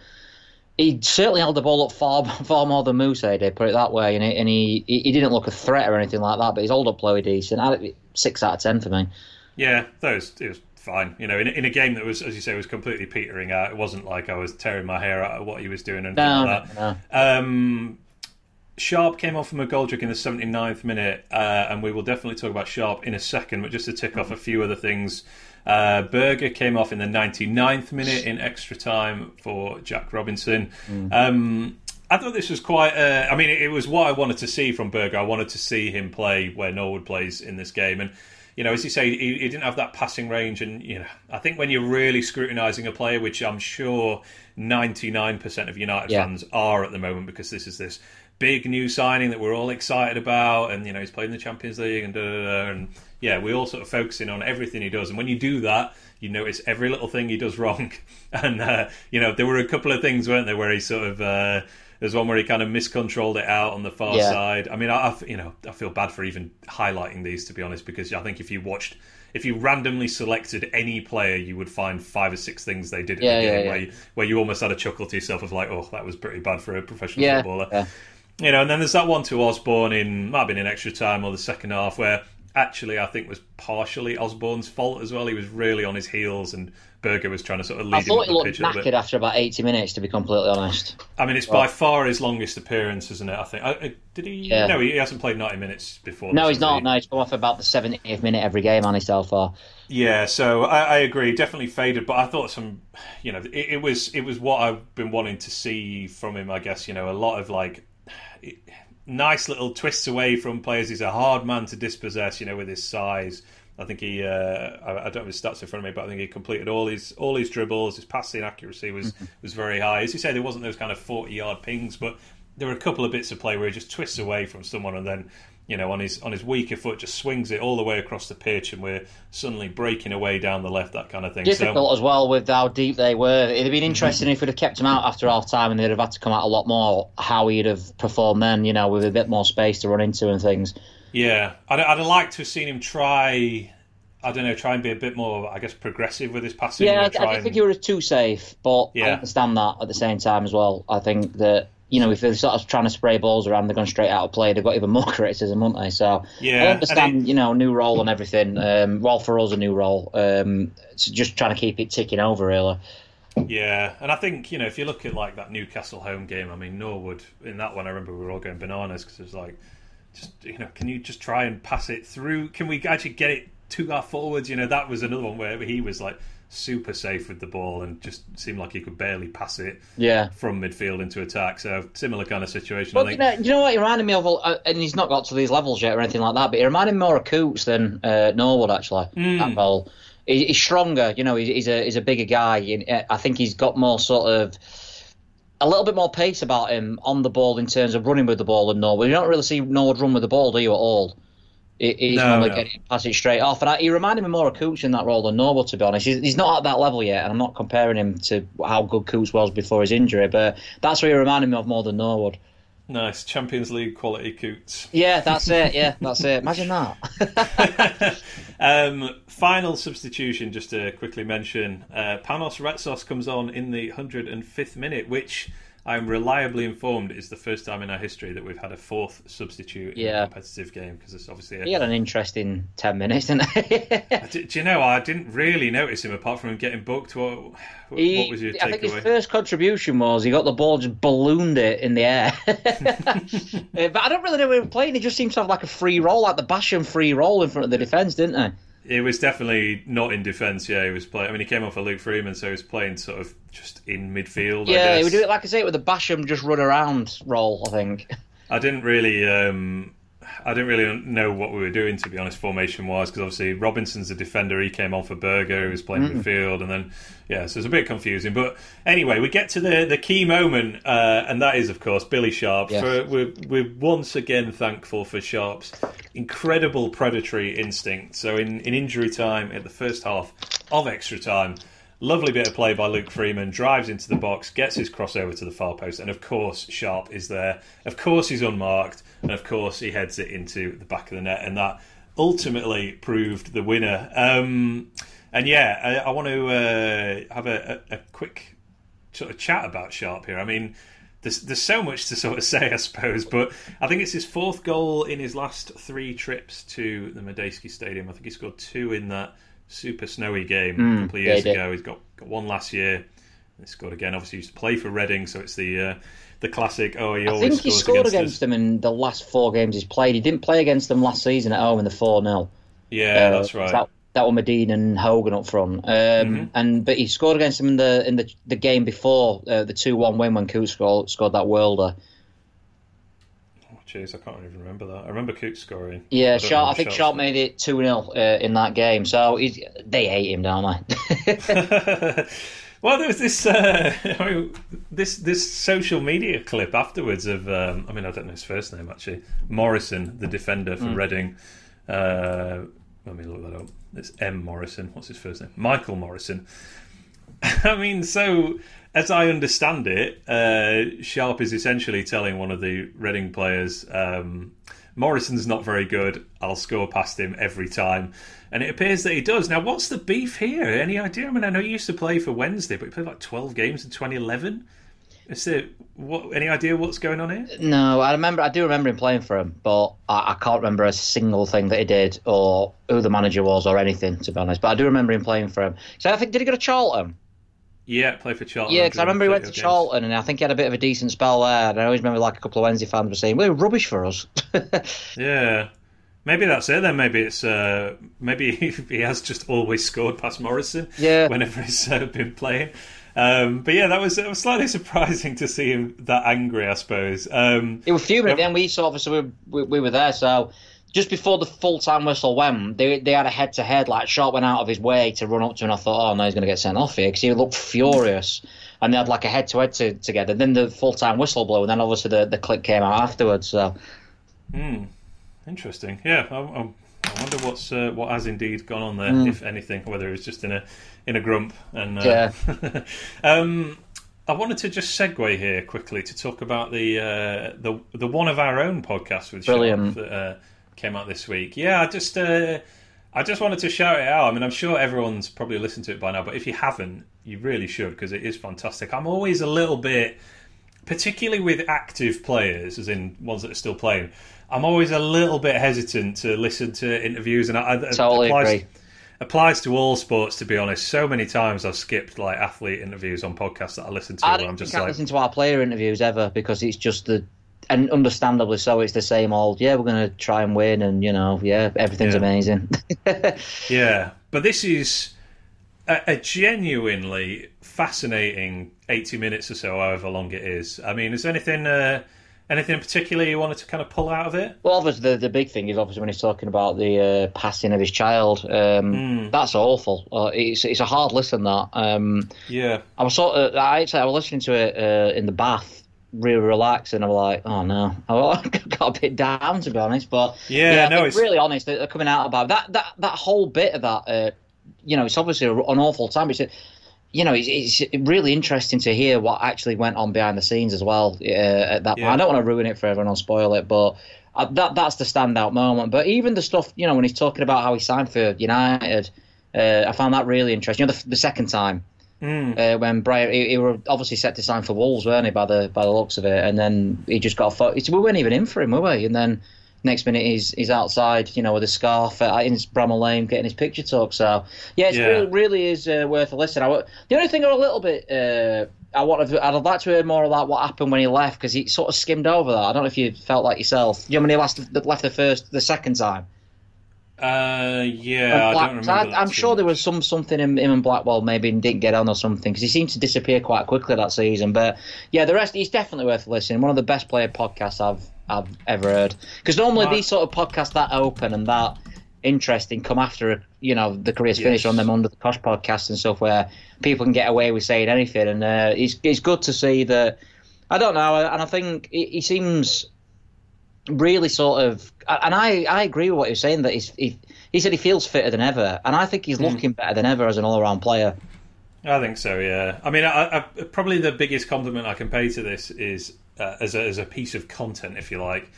He certainly held the ball up far more than Moussa did, put it that way, and he didn't look a threat or anything like that, but his hold-up play was decent. 6 out of 10 for me. Yeah, it was fine. You know, in a game that was, as you say, was completely petering out, it wasn't like I was tearing my hair out of what he was doing and like that. No. Sharp came off from McGoldrick in the 79th minute, and we will definitely talk about Sharp in a second, but just to tick off a few other things... Berger came off in the 99th minute in extra time for Jack Robinson. I thought this was quite I mean, it was what I wanted to see from Berger. I wanted to see him play where Norwood plays in this game, and, you know, as you say, he didn't have that passing range, and, you know, I think when you're really scrutinising a player, which I'm sure 99% of United fans are at the moment, because this is this big new signing that we're all excited about, and, you know, he's playing in the Champions League and and yeah, we all sort of focusing on everything he does, and when you do that, you notice every little thing he does wrong. And you know, there were a couple of things, weren't there, where he sort of there's one where he kind of miscontrolled it out on the far side. I mean, I feel bad for even highlighting these, to be honest, because I think if you randomly selected any player, you would find 5 or 6 things they did in the game where you almost had a chuckle to yourself of like, oh, that was pretty bad for a professional footballer. Yeah. You know, and then there's that one to Osborne might have been in extra time or the second half, where actually I think was partially Osborne's fault as well. He was really on his heels, and Berger was trying to sort of lead him. I thought he looked knackered after about 80 minutes, to be completely honest. I mean, it's by far his longest appearance, isn't it? I think. Did he? Yeah. No, he hasn't played 90 minutes before. No, he's not. No, he's come off about the 70th minute every game on himself. Yeah, so I agree. Definitely faded, but I thought you know, it was what I've been wanting to see from him. I guess, you know, a lot of like. Nice little twists away from players. He's a hard man to dispossess, you know, with his size. I think he I don't have his stats in front of me, but I think he completed all his dribbles. His passing accuracy was very high. As you say, there wasn't those kind of 40-yard pings, but there were a couple of bits of play where he just twists away from someone, and then, you know, on his weaker foot just swings it all the way across the pitch, and we're suddenly breaking away down the left, that kind of thing. Difficult as well with how deep they were. It'd have been interesting if we'd have kept him out after half time and they'd have had to come out a lot more, how he'd have performed then, you know, with a bit more space to run into and things. Yeah, I'd have liked to have seen him try and be a bit more, I guess, progressive with his passing. Yeah, I think he was too safe, but I understand that at the same time as well. I think that, you know, if they're sort of trying to spray balls around, they're going straight out of play. They've got even more criticism, haven't they? So I understand, you know, new role and everything. Well, for us, a new role. So just trying to keep it ticking over, really. Yeah, and I think, you know, if you look at, like, that Newcastle home game, I mean, Norwood, in that one, I remember we were all going bananas because it was like, just, you know, can you just try and pass it through? Can we actually get it to our forwards? You know, that was another one where he was, like, super safe with the ball and just seemed like he could barely pass it from midfield into attack. So similar kind of situation. But I think. You know what he reminded me of, and he's not got to these levels yet or anything like that, but he reminded me more of Coutts than Norwood, actually, that goal. He's stronger, you know, he's a bigger guy. I think he's got more sort of... a little bit more pace about him on the ball in terms of running with the ball than Norwood. You don't really see Norwood run with the ball, do you, at all? He's normally getting it, pass it straight off. And he reminded me more of Coutts in that role than Norwood, to be honest. He's not at that level yet, and I'm not comparing him to how good Coutts was before his injury, but that's what he reminded me of more than Norwood. Nice, Champions League quality Coutts. Yeah, that's it. Yeah, that's it. Imagine that. Final substitution, just to quickly mention, Panos Retsos comes on in the 105th minute, which I'm reliably informed is the first time in our history that we've had a fourth substitute in a competitive game, because it's obviously he had an interesting 10 minutes, didn't he? Do you know, I didn't really notice him apart from him getting booked. What was your takeaway? I think his first contribution was he got the ball, just ballooned it in the air. But I don't really know where he was playing. He just seemed to have like a free roll, like the Basham free roll in front of the defence, didn't he? It was definitely not in defence, yeah. He was playing. I mean, he came on for Luke Freeman, so he was playing sort of just in midfield. Yeah, I guess. He would do it, like I say, with the Basham just run around role, I think. I didn't really know what we were doing, to be honest, formation-wise, because obviously Robinson's a defender. He came on for Berger, who was playing midfield, and then so it's a bit confusing. But anyway, we get to the key moment, and that is, of course, Billy Sharp. Yes. We're once again thankful for Sharp's incredible predatory instinct. So in injury time, at the first half of extra time, lovely bit of play by Luke Freeman, drives into the box, gets his crossover to the far post, and of course Sharp is there. Of course he's unmarked, and of course he heads it into the back of the net, and that ultimately proved the winner. I want to have a quick sort of chat about Sharp here. I mean, there's so much to sort of say, I suppose, but I think it's his fourth goal in his last three trips to the Medeski Stadium. I think he scored two in that super snowy game a couple of years ago. He's got one last year, and he scored again. Obviously, he used to play for Reading, so it's the classic. I think he scored against them in the last four games he's played. He didn't play against them last season at home in the 4-0. Yeah, that's right. That were Medina and Hogan up front. But he scored against them in the game before the 2-1 win when Coutts scored that worlder. Jeez, I can't even remember that. I remember Coutts scoring. Yeah, I think Sharp made it 2-0 in that game. So they hate him, don't they? Well, there was this this social media clip afterwards of, I don't know his first name, actually. Morrison, the defender from Reading. Let me look that up. It's M. Morrison. What's his first name? Michael Morrison. I mean, so as I understand it, Sharp is essentially telling one of the Reading players, Morrison's not very good, I'll score past him every time. And it appears that he does. Now, what's the beef here? Any idea? I mean, I know he used to play for Wednesday, but he played like 12 games in 2011. Any idea what's going on here? No, I do remember him playing for him, but I can't remember a single thing that he did or who the manager was or anything, to be honest. But I do remember him playing for him. So I think, did he go to Charlton? Yeah, play for Charlton. Yeah, because I remember he went to Charlton, and I think he had a bit of a decent spell there. And I always remember like a couple of Wednesday fans were saying, "Well, they're rubbish for us." Yeah, maybe that's it. Then maybe it's maybe he has just always scored past Morrison. Yeah. Whenever he's been playing. But yeah, that was slightly surprising to see him that angry, I suppose. It was fuming. Then we saw, obviously we were there, so. Just before the full-time whistle went, they had a head-to-head. Like, Sharp went out of his way to run up to him, and I thought, oh, no, he's going to get sent off here, because he looked furious. And they had, like, a head-to-head together. Then the full-time whistle blew, and then, obviously, the clip came out afterwards. So, interesting. Yeah, I wonder what has indeed gone on there, if anything, whether it was just in a grump. And yeah. I wanted to just segue here quickly to talk about the One of Our Own podcast with Sharp. Came out this week. Yeah, I just wanted to shout it out. I mean, I'm sure everyone's probably listened to it by now, but if you haven't, you really should, because it is fantastic. I'm always a little bit, particularly with active players, as in ones that are still playing, I'm always a little bit hesitant to listen to interviews, and I totally agree. Applies to all sports, to be honest. So many times I've skipped like athlete interviews on podcasts that I listen to. I can't listen to our player interviews ever, because it's just the. And understandably so, it's the same old, we're going to try and win, and, everything's amazing. Yeah, but this is a genuinely fascinating 80 minutes or so, however long it is. I mean, is there anything Anything in particular you wanted to kind of pull out of it? Well, obviously the big thing is obviously when he's talking about the passing of his child. That's awful. It's a hard listen, that. Yeah. I was sort of, I was listening to it in the bath, really relaxing. I'm like, oh no, I got a bit down, to be honest. But yeah, no, it's really honest. They're coming out about that whole bit of that. You know, it's obviously an awful time. It's it's really interesting to hear what actually went on behind the scenes as well at that point. I don't want to ruin it for everyone or spoil it, but that's the standout moment. But even the stuff, you know, when he's talking about how he signed for United, I found that really interesting. You know, the second time when Brighton, he were obviously set to sign for Wolves, weren't he, by the looks of it, and then he just got a phone. We weren't even in for him, were we? And then next minute he's outside, you know, with a scarf in Bramall Lane getting his picture took. So, yeah, it really is worth a listen. The only thing I'm a little bit... I'd like to hear more about what happened when he left, because he sort of skimmed over that. I don't know if you felt like yourself. You know, when he left the second time? I don't remember. I'm sure there was something in him and Blackwell maybe didn't get on or something, because he seemed to disappear quite quickly that season. But, yeah, the rest, he's definitely worth listening. One of the best player podcasts I've ever heard, because normally these sort of podcasts that open and that interesting come after, you know, the career's finished on them under the Kosh podcast and stuff, where people can get away with saying anything. And it's good to see that. I don't know, and I think he seems really sort of, and I agree with what you're saying, that he said he feels fitter than ever, and I think he's looking better than ever as an all-around player. I think so, yeah. I mean, I probably the biggest compliment I can pay to this is as a piece of content, if you like,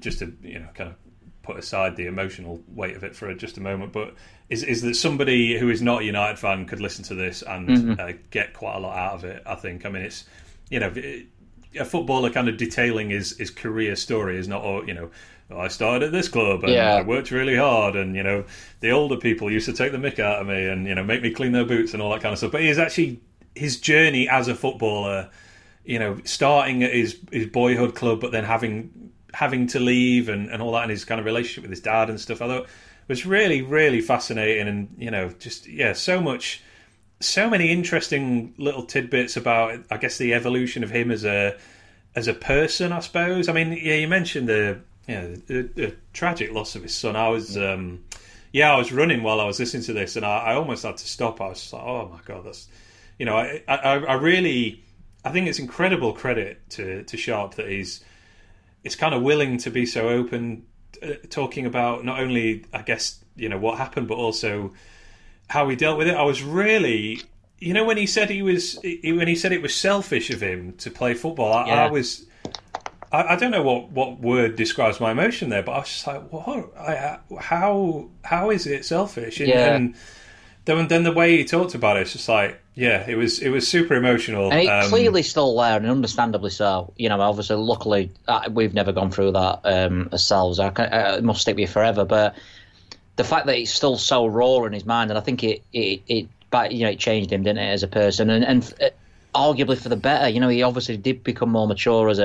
just to, you know, kind of put aside the emotional weight of it for just a moment, but is that somebody who is not a United fan could listen to this and get quite a lot out of it, I think. I mean, it's, you know, a footballer kind of detailing his career story is not, you know, I started at this club and I worked really hard, and, you know, the older people used to take the mick out of me and, you know, make me clean their boots and all that kind of stuff. But it is actually his journey as a footballer, you know, starting at his boyhood club, but then having to leave and all that, and his kind of relationship with his dad and stuff. I thought it was really, really fascinating, and, you know, just, yeah, so much... so many interesting little tidbits about, I guess, the evolution of him as a person, I suppose. I mean, yeah, you mentioned the tragic loss of his son. I was, I was running while I was listening to this, and I almost had to stop. I was just like, oh my God, that's, you know, I think it's incredible credit to Sharp that it's kind of willing to be so open, talking about not only, I guess, you know, what happened, but also how he dealt with it. I was really, you know, when he said it was selfish of him to play football, I don't know what word describes my emotion there, but I was just like, what? How is it selfish? And then the way he talked about it, it's just like, yeah, it was super emotional. And it's clearly still there, and understandably so. You know, obviously, luckily, we've never gone through that ourselves. It must stick with you forever, but the fact that it's still so raw in his mind, and I think it changed him, didn't it, as a person, and arguably for the better. You know, he obviously did become more mature as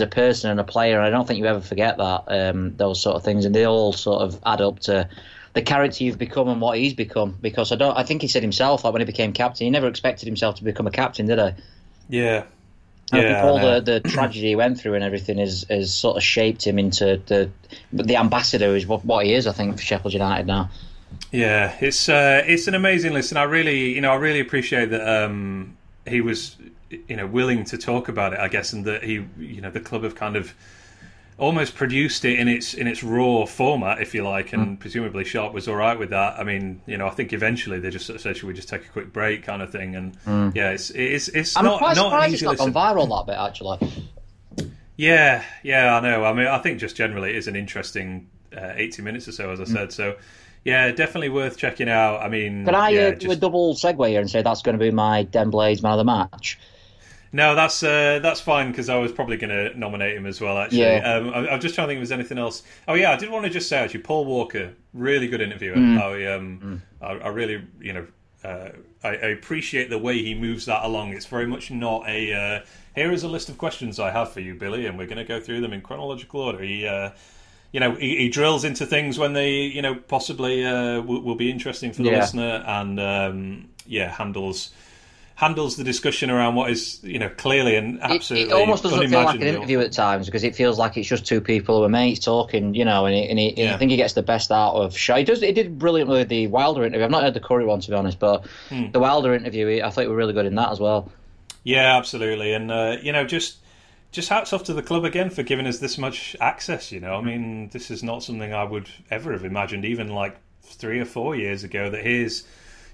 a person and a player, and I don't think you ever forget that, those sort of things, and they all sort of add up to the character you've become and what he's become. Because I think he said himself, like when he became captain, he never expected himself to become a captain, did he? Yeah. I think all the tragedy he went through and everything has sort of shaped him into the ambassador is what he is, I think, for Sheffield United now. Yeah, it's an amazing listen. I really appreciate that he was, you know, willing to talk about it, I guess, and that he, you know, the club have kind of almost produced it in its raw format, if you like, and presumably Sharp was all right with that. I mean, you know, I think eventually they just sort of said, "Should we just take a quick break?" kind of thing. And it's I'm not quite surprised it's not gone viral that bit, actually. Yeah, I know. I mean, I think just generally it is an interesting 80 minutes or so, as I said. So, yeah, definitely worth checking out. I mean, can I do a double segue here and say that's going to be my Den Blades man of the match? No, that's fine, because I was probably going to nominate him as well, actually. Yeah. I'm just trying to think if there's anything else. Oh, yeah, I did want to just say, actually, Paul Walker, really good interviewer. I really, you know, I appreciate the way he moves that along. It's very much not a, here is a list of questions I have for you, Billy, and we're going to go through them in chronological order. He drills into things when they, you know, possibly will be interesting for the listener, and handles... handles the discussion around what is, you know, clearly and absolutely unimaginable. It almost doesn't feel like an interview at times, because it feels like it's just two people who are mates talking, you know, and I think he gets the best out of Shaw. He did brilliantly with the Wilder interview. I've not heard the Curry one, to be honest, but the Wilder interview, I thought he was really good in that as well. Yeah, absolutely. And, you know, just hats off to the club again for giving us this much access, you know. I mean, this is not something I would ever have imagined, even like 3 or 4 years ago, that here's,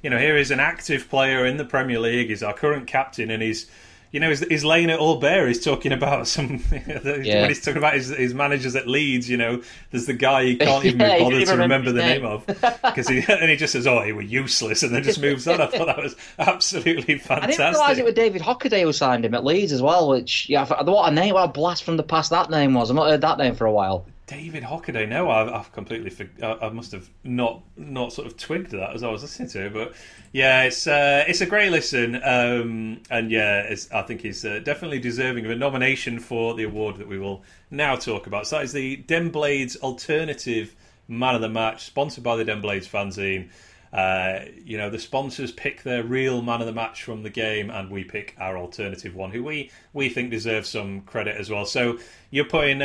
you know, here is an active player in the Premier League. He's our current captain, and he's, you know, he's laying it all bare. He's talking about some when he's talking about his managers at Leeds. You know, there's the guy he can't even be bothered to remember the name of, because he just says, "Oh, he were useless," and then just moves on. I thought that was absolutely fantastic. I didn't realise it was David Hockaday who signed him at Leeds as well. Which, yeah, what a name! What a blast from the past that name was. I've not heard that name for a while. David Hockaday. No, I've completely. I must have not sort of twigged that as I was listening to it. But yeah, it's a great listen, and yeah, I think he's definitely deserving of a nomination for the award that we will now talk about. So that is the Den Blades Alternative Man of the Match, sponsored by the Den Blades fanzine. You know, the sponsors pick their real man of the match from the game, and we pick our alternative one, who we think deserves some credit as well. So you're putting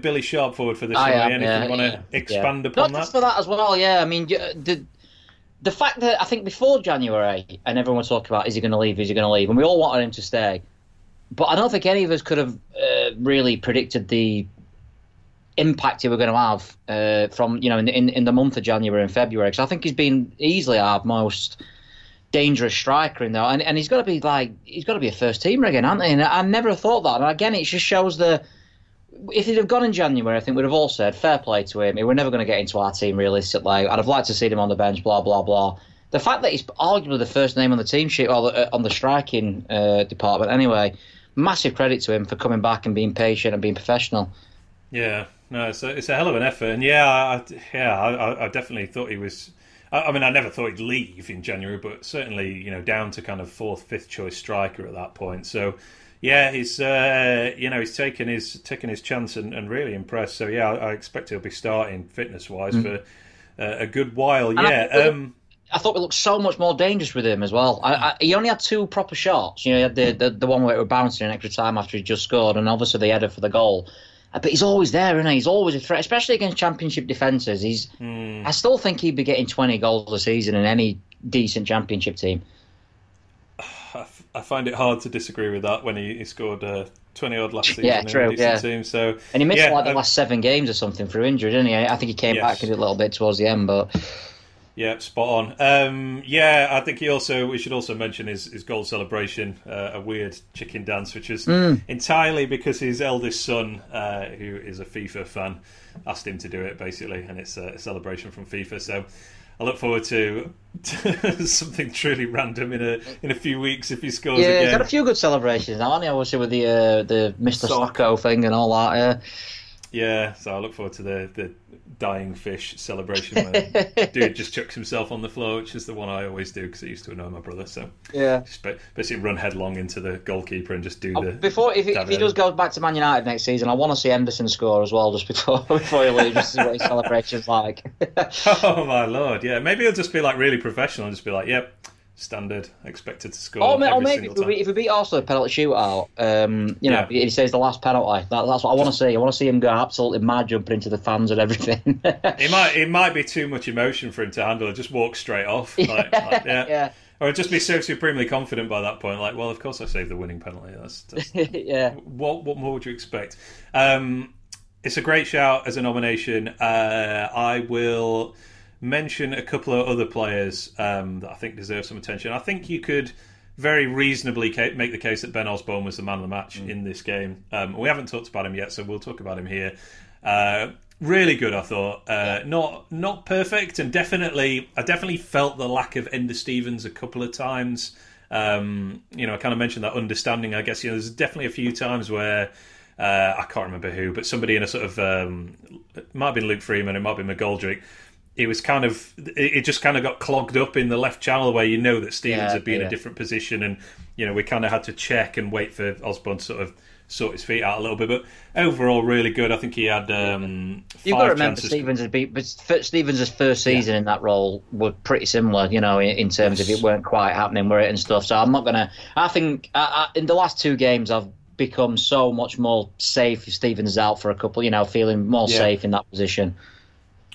Billy Sharp forward for this one. You want to expand upon that? Just for that as well. Yeah, I mean the fact that I think before January, and everyone was talking about is he going to leave, and we all wanted him to stay, but I don't think any of us could have really predicted the impact he were going to have from, you know, in the month of January and February, because I think he's been easily our most dangerous striker in there, and he's got to be a first teamer again, hasn't he? And I never thought that. And again, it just shows if he'd have gone in January, I think we'd have all said fair play to him. He were never going to get into our team realistically. I'd have liked to see him on the bench. Blah blah blah. The fact that he's arguably the first name on the team sheet, or on the striking department, anyway, massive credit to him for coming back and being patient and being professional. Yeah. No, it's a hell of an effort, and I definitely thought he was. I mean, I never thought he'd leave in January, but certainly, you know, down to kind of 4th, 5th choice striker at that point. So, yeah, he's he's taken his chance and really impressed. So yeah, I expect he'll be starting fitness wise for a good while. And yeah, I thought we looked so much more dangerous with him as well. He only had two proper shots. You know, he had the one where it was bouncing in extra time after he just scored, and obviously the header for the goal. But he's always there, isn't he? He's always a threat, especially against championship defences. I still think he'd be getting 20 goals a season in any decent championship team. I find it hard to disagree with that when he scored 20-odd last season in a decent team. So, and he missed the last 7 games or something through injury, didn't he? I think he came back in a little bit towards the end, but... Yeah, spot on. I think we should also mention his goal celebration, a weird chicken dance, which is entirely because his eldest son, who is a FIFA fan, asked him to do it, basically, and it's a celebration from FIFA. So I look forward to something truly random in a few weeks if he scores again. Yeah, he's got a few good celebrations now, hasn't he? Obviously with the Mr. Socko thing and all that, yeah. Yeah, so I look forward to the dying fish celebration where dude just chucks himself on the floor, which is the one I always do because it used to annoy my brother. So yeah, just basically run headlong into the goalkeeper and just do the. Before if he does go back to Man United next season, I want to see Henderson score as well just before he leaves, just to see what his celebration's like. Oh my lord! Yeah, maybe he'll just be like really professional and just be like, "Yep, standard, expected to score." Or maybe if we beat Arsenal penalty shootout, he saves the last penalty. That's what I want to see. I want to see him go absolutely mad, jumping into the fans and everything. It might be too much emotion for him to handle. Just walk straight off. Or just be so supremely confident by that point. Like, well, of course I saved the winning penalty. That's yeah. What more would you expect? It's a great shout as a nomination. I will mention a couple of other players that I think deserve some attention. I think you could very reasonably make the case that Ben Osborne was the man of the match in this game. We haven't talked about him yet, so we'll talk about him here. Really good, I thought. Not perfect, and I definitely felt the lack of Ender Stevens a couple of times. I kind of mentioned that understanding, I guess. You know, there's definitely a few times where I can't remember who, but somebody in a sort of it might have been Luke Freeman, it might have been McGoldrick. It just kind of got clogged up in the left channel where you know that Stevens had been in a different position, and you know we kind of had to check and wait for Osborne to sort of sort his feet out a little bit. But overall, really good. I think he had 5 chances. You've got to remember Stevens' first season in that role were pretty similar, you know, in terms of it weren't quite happening, were it, and stuff. So I'm not going to... I think in the last 2 games, I've become so much more safe if Stevens is out for a couple, you know, feeling more safe in that position.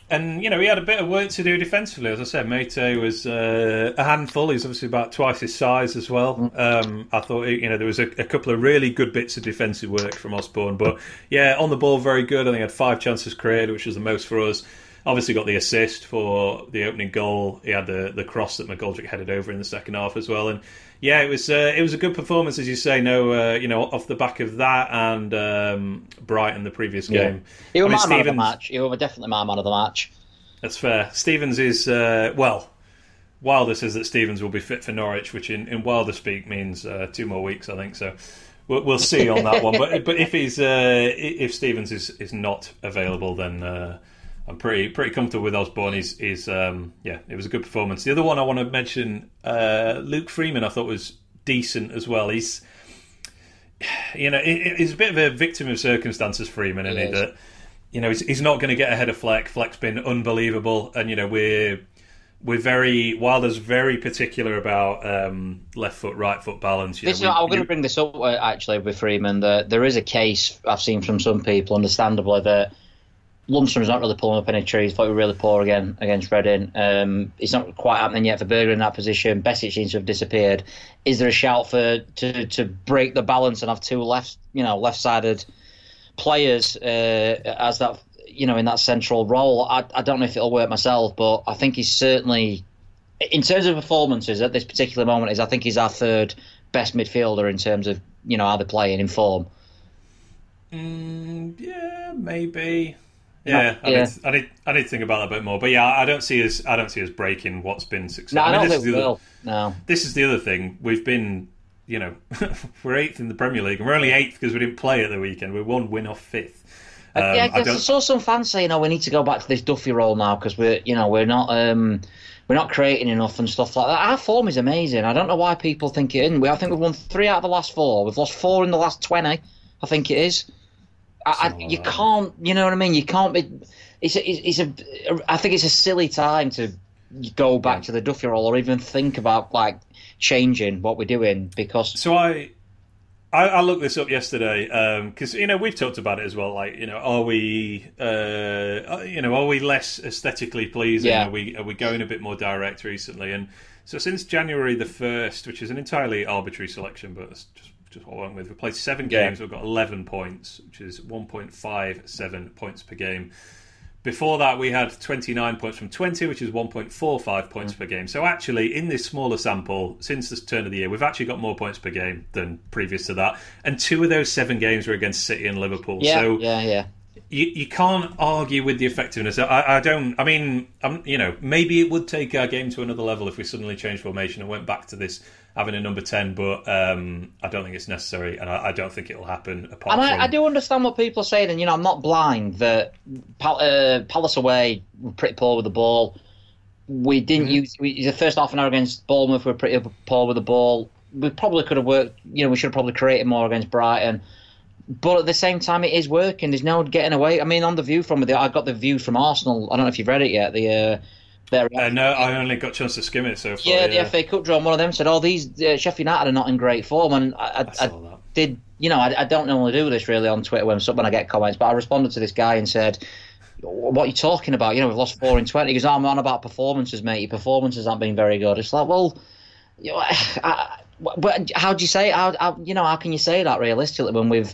And, you know, he had a bit of work to do defensively. As I said, Mate was a handful. He's obviously about twice his size as well. I thought, you know, there was a couple of really good bits of defensive work from Osborne. But, yeah, on the ball, very good. I think he had 5 chances created, which was the most for us. Obviously got the assist for the opening goal. He had the cross that McGoldrick headed over in the second half as well. And, yeah, it was a good performance, as you say, off the back of that and Brighton the previous game. He was my man of the match. He was definitely my man of the match. That's fair. Stevens is, Wilder says that Stevens will be fit for Norwich, which in Wilder speak means 2 more weeks, I think, so... We'll see on that one. But if he's if Stevens is not available, then I'm pretty comfortable with Osborne. It was a good performance. The other one I want to mention, Luke Freeman, I thought was decent as well. He's a bit of a victim of circumstances, Freeman, isn't he? That, you know, he's not going to get ahead of Fleck. Fleck's been unbelievable, and you know Wilder's very particular about left foot, right foot balance. I'm going to bring this up actually with Freeman. That there is a case I've seen from some people, understandably, that Lundstrom's not really pulling up any trees. Thought we were really poor again against Reading. It's not quite happening yet for Berger in that position. Bessic seems to have disappeared. Is there a shout to break the balance and have 2 left-sided players as that? You know, in that central role, I don't know if it'll work myself, but I think he's certainly, in terms of performances at this particular moment, I think he's our 3rd best midfielder in terms of, you know, how they're playing in form. Maybe. Yeah, I need to think about that a bit more. But yeah, I don't see us breaking what's been successful. No, I don't think we will. No, this is the other thing. We've been, you know, we're 8th in the Premier League, and we're only 8th because we didn't play at the weekend. We're 1 win off 5th. I saw some fans saying, "Oh, we need to go back to this Duffy role now because we're not creating enough and stuff like that." Our form is amazing. I don't know why people think it isn't. I think we've won 3 out of the last 4. We've lost 4 in the last 20. I think it is. Can't. You know what I mean? You can't be. I think it's a silly time to go back to the Duffy role or even think about like changing what we're doing because. So I looked this up yesterday because you know we've talked about it as well. Like you know, are we less aesthetically pleasing? Yeah. Are we going a bit more direct recently? And so since January 1st, which is an entirely arbitrary selection, but that's just what I went with. We played 7 games. We've got 11 points, which is 1.57 points per game. Before that, we had 29 points from 20, which is 1.45 points per game. So actually, in this smaller sample, since the turn of the year, we've actually got more points per game than previous to that. And 2 of those 7 games were against City and Liverpool. Yeah. You can't argue with the effectiveness. Maybe it would take our game to another level if we suddenly changed formation and went back to this having a number 10, but I don't think it's necessary, and I don't think it'll happen. I do understand what people are saying, and you know, I'm not blind that Palace away were pretty poor with the ball. We didn't use the first half an hour against Bournemouth. We were pretty poor with the ball. We probably could have worked. You know, we should have probably created more against Brighton. But at the same time, it is working. There's no getting away. I mean, on the view from I got the view from Arsenal. I don't know if you've read it yet. No, I only got a chance to skim it so far. Yeah, the FA Cup draw. And one of them said, "Oh, these Sheffield United are not in great form." And I did. You know, I don't normally do this really on Twitter when I get comments, but I responded to this guy and said, "What are you talking about? You know, we've lost 4 in 20." He goes, "I'm on about performances, mate. Your performances haven't been very good." It's like, well, you know, how do you say? How can you say that realistically when we've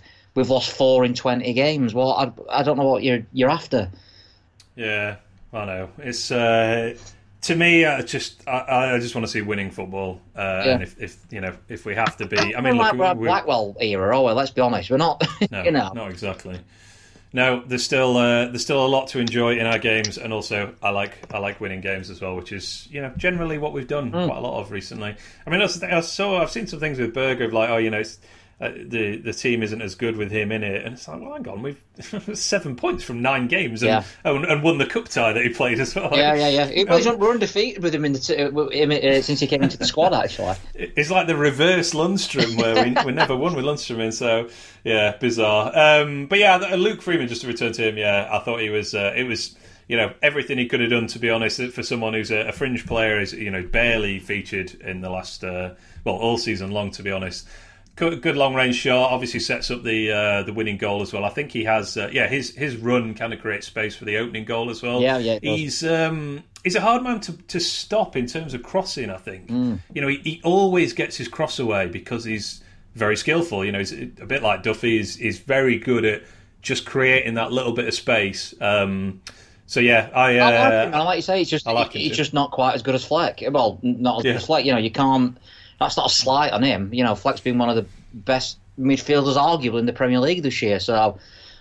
lost 4 in 20 games? Well, I don't know what you're after. Yeah, I know. It's to me, I just want to see winning football. And if we have to be, I mean, look, we're Blackwell era. Oh well, let's be honest, we're not. No, you know, not exactly. No, there's still a lot to enjoy in our games, and also I like winning games as well, which is generally what we've done quite a lot of recently. I mean, that's the thing. I've seen some things with Berger of like, oh, you know, it's, the team isn't as good with him in it. And it's like, well, hang on, we've 7 points from 9 games and won the cup tie that he played as well. We're undefeated with him since he came into the squad, actually. It's like the reverse Lundstrom, where we never won with Lundstrom in, so yeah, bizarre. But yeah, Luke Freeman, just to return to him, yeah, I thought he was, it was... You know, everything he could have done, to be honest, for someone who's a fringe player, is, you know, barely featured in the last, all season long, to be honest. Good long-range shot, obviously sets up the winning goal as well. I think he has, his run kind of creates space for the opening goal as well. Yeah. He's a hard man to stop in terms of crossing, I think. Mm. You know, he always gets his cross away because he's very skillful. You know, he's a bit like Duffy. He's very good at just creating that little bit of space. So yeah, I like him, and like you say, he's just not quite as good as Fleck. Well, not as good as Fleck. You know, you can't. That's not a slight on him. You know, Fleck's been one of the best midfielders, arguably, in the Premier League this year. So,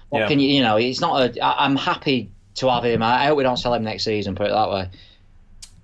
what can you? You know, it's not. I'm happy to have him. I hope we don't sell him next season. Put it that way.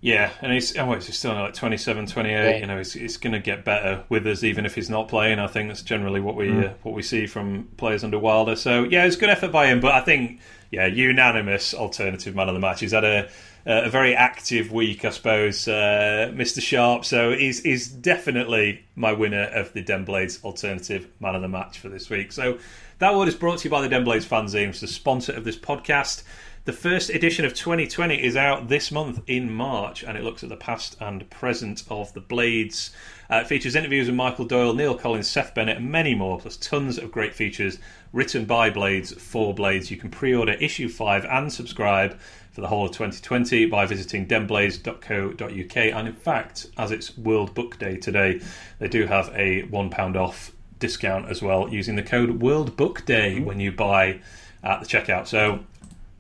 Yeah, and he's still like 27, 28. Yeah. You know, it's going to get better with us, even if he's not playing. I think that's generally what we see from players under Wilder. So yeah, it's a good effort by him, but I think unanimous alternative man of the match. He's had a very active week, I suppose, Mr. Sharp. So he's definitely my winner of the Den Blades alternative man of the match for this week. So that award is brought to you by the Den Blades fanzine, which is the sponsor of this podcast. The first edition of 2020 is out this month in March, and it looks at the past and present of the Blades. It features interviews with Michael Doyle, Neil Collins, Seth Bennett, and many more, plus tons of great features written by Blades for Blades. You can pre-order issue 5 and subscribe for the whole of 2020 by visiting denblades.co.uk. And in fact, as it's World Book Day today, they do have a £1 off discount as well using the code WorldBookDay when you buy at the checkout. So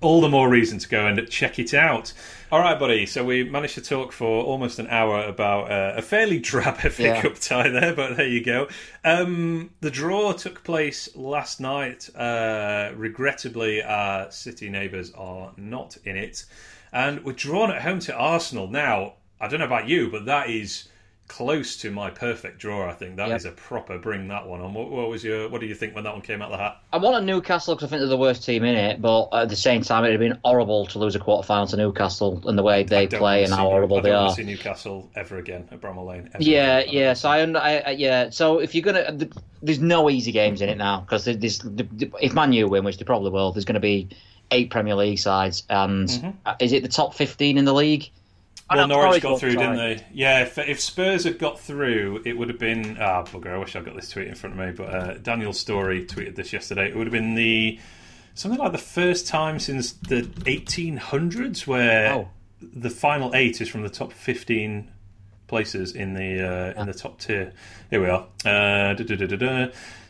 all the more reason to go and check it out. All right, buddy. So we managed to talk for almost an hour about a fairly drab FA Cup tie there, but there you go. The draw took place last night. Regrettably, our City neighbours are not in it. And we're drawn at home to Arsenal. Now, I don't know about you, but that is close to my perfect draw, I think. That is a proper bring that one on. What do you think when that one came out of the hat? I wanted Newcastle because I think they're the worst team in it, but at the same time, it would have been horrible to lose a quarterfinal to Newcastle and the way they play and how horrible they are. I don't want to see Newcastle ever again at Bramall Lane. Yeah. So So if you're gonna, there's no easy games in it now, because if Man U win, which they probably will, there's going to be 8 Premier League sides, and is it the top 15 in the league? Well, Norwich got through, didn't they? Yeah, if Spurs had got through, it would have been... bugger, I wish I'd got this tweet in front of me, but Daniel Story tweeted this yesterday. It would have been something like the first time since the 1800s where the final 8 is from the top 15 places in the top tier. Here we are.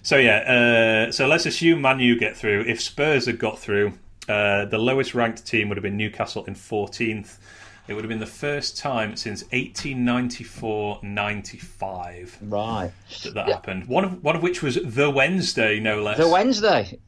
So, so let's assume Man U get through. If Spurs had got through, the lowest-ranked team would have been Newcastle in 14th. It would have been the first time since 1894-95 that happened. One of which was the Wednesday, no less. The Wednesday.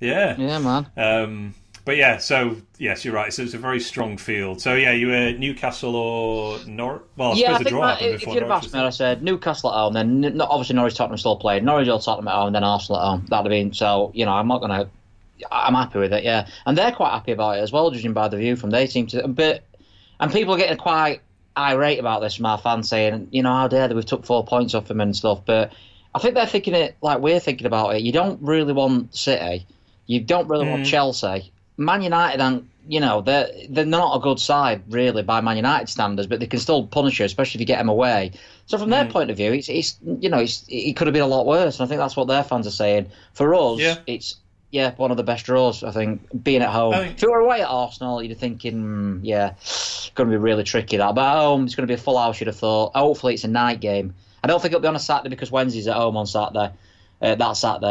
Yeah. Yeah, man. But yeah, so yes, you're right. So it's a very strong field. So yeah, you were Newcastle or Norwich. Well, I suppose the draw happened before Norwich. If you'd have asked me, I said Newcastle at home. Then obviously Norwich, Tottenham still played. Norwich or Tottenham at home, then Arsenal at home. That'd have been so. You know, I'm happy with it. Yeah, and they're quite happy about it as well, judging by the view from they seem to. And people are getting quite irate about this from our fans, saying, you know, how dare they, we've took 4 points off him and stuff. But I think they're thinking it like we're thinking about it. You don't really want City. You don't really want Chelsea. Man United, and you know, they're not a good side, really, by Man United standards, but they can still punish you, especially if you get them away. So from their point of view, it could have been a lot worse. And I think that's what their fans are saying. For us, it's... yeah, one of the best draws, I think, being at home. If you were away at Arsenal, you'd be thinking, it's going to be really tricky, that. But at home, it's going to be a full house, you'd have thought. Hopefully it's a night game. I don't think it'll be on a Saturday because Wednesday's at home on Saturday.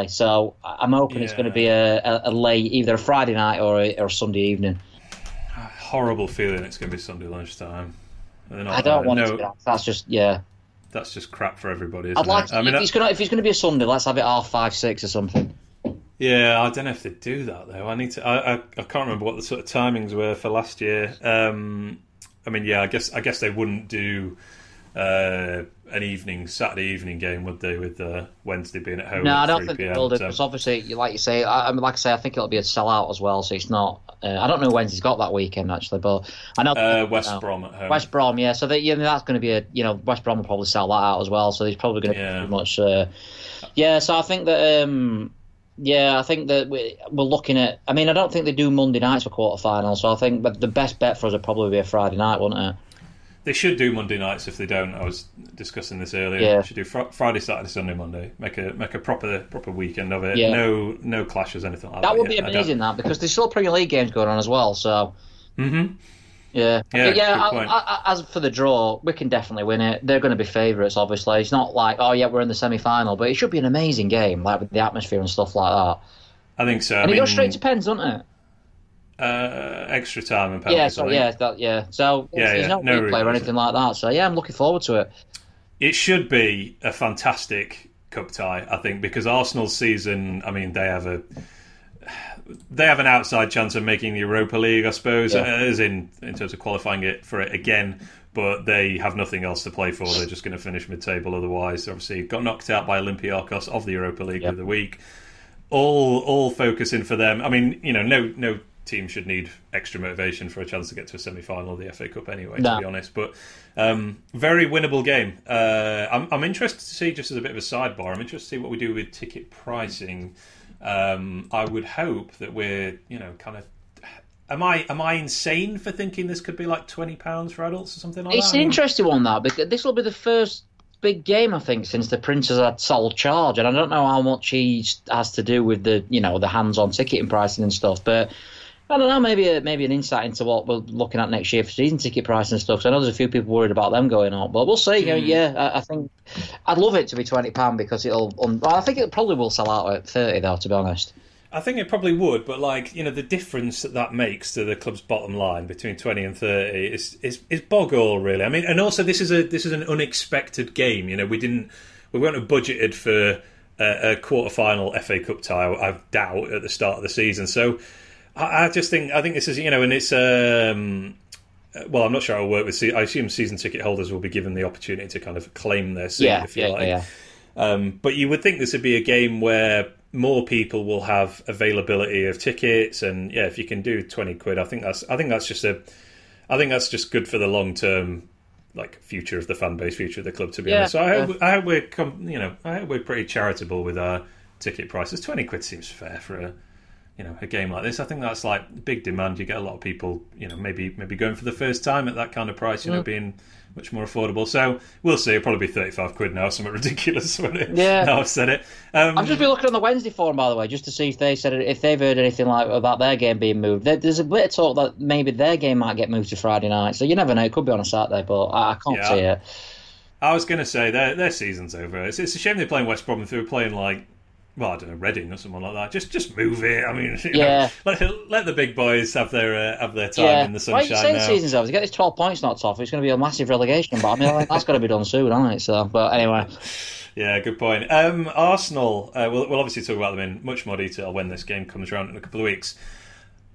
So I'm hoping it's going to be a late, either a Friday night or a Sunday evening. Horrible feeling it's going to be Sunday lunchtime. I don't want it to be that. That's just, that's just crap for everybody, isn't it? I mean, if it's going to be a Sunday, let's have it 5:30, 6:00 or something. Yeah, I don't know if they do that though. I can't remember what the sort of timings were for last year. I guess they wouldn't do an evening, Saturday evening game, would they, with Wednesday being at home? No, I don't think they will do, because obviously, like you say, I think it'll be a sellout as well, so it's not... I don't know who Wednesday's got that weekend, actually, but... I know West Brom at home. West Brom, yeah, so that's going to be a... West Brom will probably sell that out as well, so he's probably going to be pretty much... so I think that... I think that we're looking at... I mean, I don't think they do Monday nights for quarterfinals, so I think the best bet for us would probably be a Friday night, wouldn't it? They should do Monday nights if they don't. I was discussing this earlier. Yeah. They should do Friday, Saturday, Sunday, Monday. Make a proper weekend of it. Yeah. No clashes, anything like that. That would be amazing, because there's still Premier League games going on as well. So, as for the draw, we can definitely win it. They're going to be favourites, obviously. It's not like, we're in the semi-final, but it should be an amazing game, like with the atmosphere and stuff like that. I think so. And it goes straight to pens, doesn't it? Extra time and penalties. There's no replay or anything like that. So I'm looking forward to it. It should be a fantastic cup tie, I think, because Arsenal's season. I mean, they have an outside chance of making the Europa League, I suppose, as in terms of qualifying it for it again. But they have nothing else to play for. They're just going to finish mid-table otherwise. Obviously, got knocked out by Olympiacos of the Europa League of the week. All focusing for them. I mean, no team should need extra motivation for a chance to get to a semi-final of the FA Cup anyway, to be honest. But very winnable game. I'm interested to see, just as a bit of a sidebar, I'm interested to see what we do with ticket pricing. I would hope that we're, kind of... Am I insane for thinking this could be like £20 for adults or something like that? It's an interesting one, because this will be the first big game, I think, since the Prince has had sole charge. And I don't know how much he has to do with the, the hands-on ticketing pricing and stuff, but... I don't know, maybe an insight into what we're looking at next year for season ticket price and stuff. So I know there's a few people worried about them going up, but we'll see. I think I'd love it to be £20 because I think it probably will sell out at 30, though, to be honest. I think it probably would, but the difference that makes to the club's bottom line between 20 and 30 is bog all, really. I mean, and also this is an unexpected game. We weren't budgeted for a quarterfinal FA Cup tie, I doubt, at the start of the season, so. I think this is, and it's, I'm not sure it'll work with, I assume season ticket holders will be given the opportunity to kind of claim their seat, if you like. Yeah. But you would think this would be a game where more people will have availability of tickets, and if you can do £20, I think that's just good for the long term, future of the fan base, future of the club, to be honest. So I hope we're, I hope we're pretty charitable with our ticket prices. £20 seems fair for a game like this. I think that's big demand. You get a lot of people, maybe going for the first time at that kind of price, being much more affordable. So we'll see. It'll probably be £35 now, something ridiculous. Now I've said it. I've just been looking on the Wednesday forum, by the way, just to see if they said if they've heard anything about their game being moved. There's a bit of talk that maybe their game might get moved to Friday night. So you never know. It could be on a Saturday, but I can't see it. I was going to say their season's over. It's a shame they're playing West Brom. If they were playing Reading or someone like that. Just move it. I mean, let the big boys have their time in the sunshine now. Same season's over. You get these 12 points knocked off. It's going to be a massive relegation, but I mean that's got to be done soon, hasn't it? So, but anyway. Yeah, good point. Arsenal. We'll obviously talk about them in much more detail when this game comes around in a couple of weeks.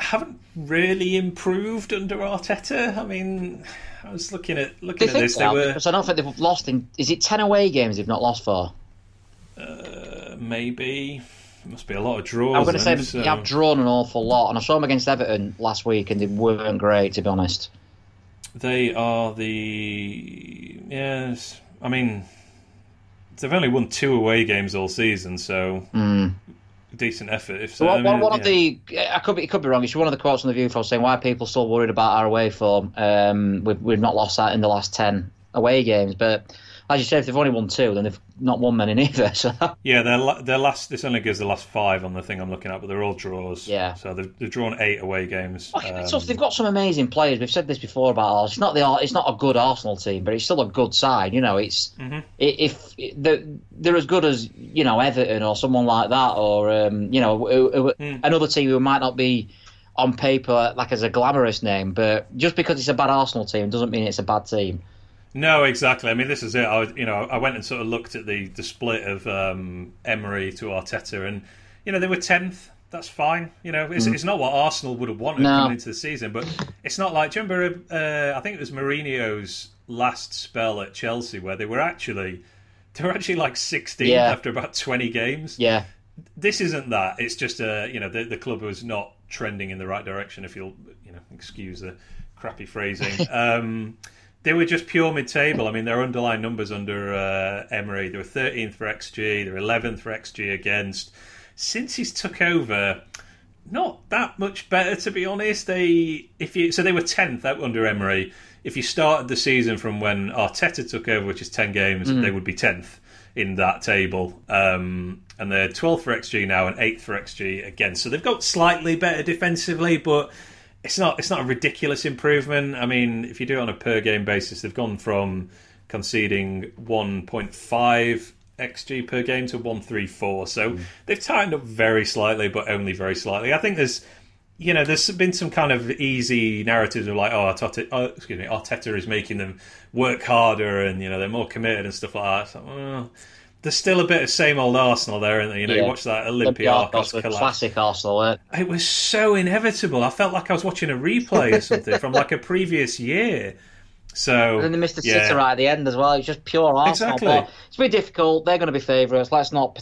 Haven't really improved under Arteta. I mean, I was looking at this. They were, because I don't think they've lost in. Is it 10 away games they've not lost for? Maybe. There must be a lot of draws. I'm going to say so. They have drawn an awful lot, and I saw them against Everton last week and they weren't great, to be honest. They are they've only won 2 away games all season, so decent effort. If so, it could be wrong. It's one of the quotes on the View from saying why are people still worried about our away form. We've not lost that in the last 10 away games, but as you say, if they've only won 2, then they've not won many neither. So. Yeah, their last. This only gives the last 5 on the thing I'm looking at, but they're all draws. Yeah. So they've drawn 8 away games. Okay, they've got some amazing players. We've said this before about Arsenal. It's not a good Arsenal team, but it's still a good side. It's they're as good as Everton or someone like that, or another team who might not be on paper as a glamorous name, but just because it's a bad Arsenal team doesn't mean it's a bad team. No, exactly. I mean, this is it. I went and sort of looked at the split of Emery to Arteta, and they were 10th. That's fine. It's not what Arsenal would have wanted coming into the season, but it's not like. Do you remember? I think it was Mourinho's last spell at Chelsea where they were actually like 16th after about 20 games. Yeah. This isn't that. It's just the club was not trending in the right direction, if you'll excuse the crappy phrasing. They were just pure mid-table. I mean, their underlying numbers under Emery, they were 13th for XG, they were 11th for XG against. Since he's took over, not that much better, to be honest. They were 10th out under Emery. If you started the season from when Arteta took over, which is 10 games, they would be 10th in that table. And they're 12th for XG now and 8th for XG against. So they've got slightly better defensively, but it's not a ridiculous improvement. I mean, if you do it on a per-game basis, they've gone from conceding 1.5 XG per game to 1.34. So they've tightened up very slightly, but only very slightly. I think there's been some kind of easy narratives of like, Arteta is making them work harder and, they're more committed and stuff like that. It's like, well, there's still a bit of same old Arsenal there, isn't there? You watch that Olympiacos collapse. Classic Arsenal, weren't it? It was so inevitable. I felt like I was watching a replay or something from like a previous year. So, and then they missed the sitter right at the end as well. It's just pure Arsenal. Exactly. It's very difficult. They're going to be favourites. Let's not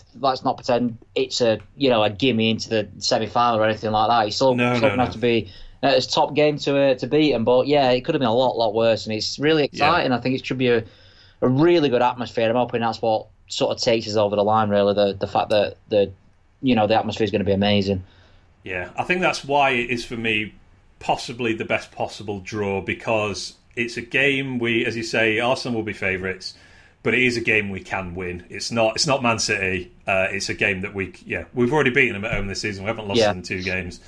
pretend it's a gimme into the semi-final or anything like that. It's still going to have to be it's top game to beat them. But yeah, it could have been a lot worse. And it's really exciting. Yeah. I think it should be a really good atmosphere. I'm hoping that's what sort of takes us over the line. Really, the fact that the atmosphere is going to be amazing. Yeah, I think that's why it is for me possibly the best possible draw, because it's a game as you say, Arsenal will be favourites, but it is a game we can win. It's not Man City. It's a game that we've already beaten them at home this season. We haven't lost them in two games.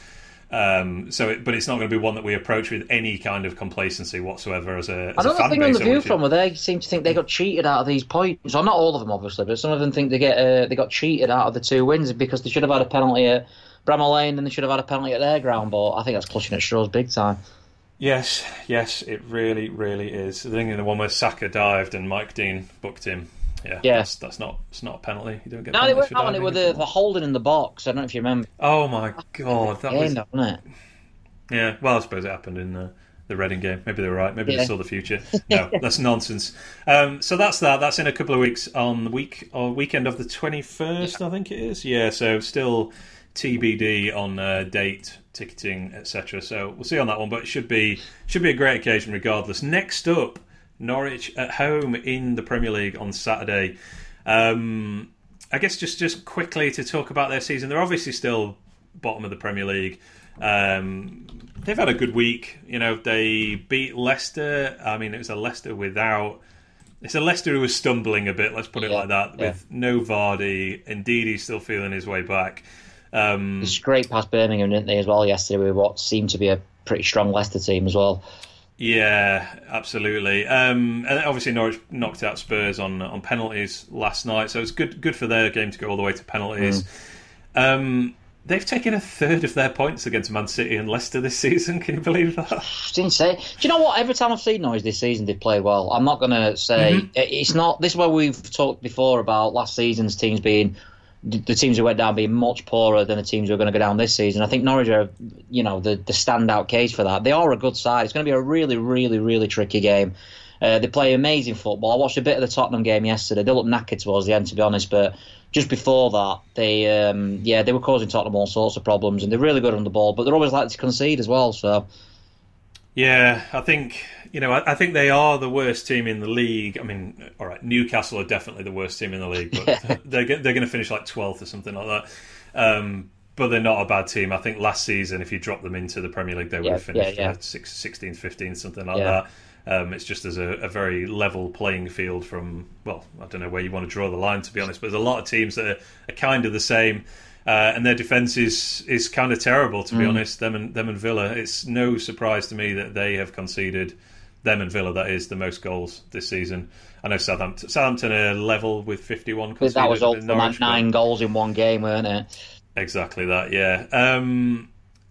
But it's not going to be one that we approach with any kind of complacency whatsoever as a fan base. I don't think on the view from where they seem to think they got cheated out of these points. Well, not all of them, obviously, but some of them think they got cheated out of the two wins because they should have had a penalty at Bramall Lane and they should have had a penalty at their ground. But I think that's clutching at straws big time. Yes, it really, really is. I think the one where Saka dived and Mike Dean booked him. Yeah. That's not a penalty. You don't get. No, they weren't having it with the holding in the box. I don't know if you remember. Oh my God, that was. Yeah, well, I suppose it happened in the Reading game. Maybe they were right. Maybe they saw the future. No, that's nonsense. So that's that. That's in a couple of weeks on the week or weekend of the 21st, I think it is. Yeah, so still TBD on date, ticketing, etc. So we'll see on that one, but it should be a great occasion regardless. Next up, Norwich at home in the Premier League on Saturday. I guess just quickly to talk about their season, they're obviously still bottom of the Premier League. They've had a good week. They beat Leicester. I mean, it was a Leicester without. It's a Leicester who was stumbling a bit. Let's put it like that. With no Vardy, indeed, he's still feeling his way back. They scraped past Birmingham, didn't they, as well yesterday, with what seemed to be a pretty strong Leicester team as well. Yeah, absolutely. And obviously Norwich knocked out Spurs on penalties last night, so it's good for their game to go all the way to penalties. They've taken a third of their points against Man City and Leicester this season. Can you believe that? It's insane. Do you know what? Every time I've seen Norwich this season, they play well. I'm not going to say... It's not... This is where we've talked before about last season's teams being... The teams who went down being much poorer than the teams who are going to go down this season. I think Norwich are, the standout case for that. They are a good side. It's going to be a really, really, really tricky game. They play amazing football. I watched a bit of the Tottenham game yesterday. They looked knackered towards the end, to be honest, but just before that, they were causing Tottenham all sorts of problems, and they're really good on the ball, but they're always likely to concede as well. So, yeah, I think... I think they are the worst team in the league. I mean, all right, Newcastle are definitely the worst team in the league, but they're going to finish like 12th or something like that. But they're not a bad team. I think last season, if you dropped them into the Premier League, they would have finished 16th, 15th, something like that. It's just there's a very level playing field from, well, I don't know where you want to draw the line, to be honest, but there's a lot of teams that are kind of the same. And their defence is kind of terrible, to be honest, them and Villa. It's no surprise to me that they have conceded... Them and Villa, that is, the most goals this season. I know Southampton are level with 51. That was all Norwich, 9 goals in one game, weren't it? Exactly that, yeah. I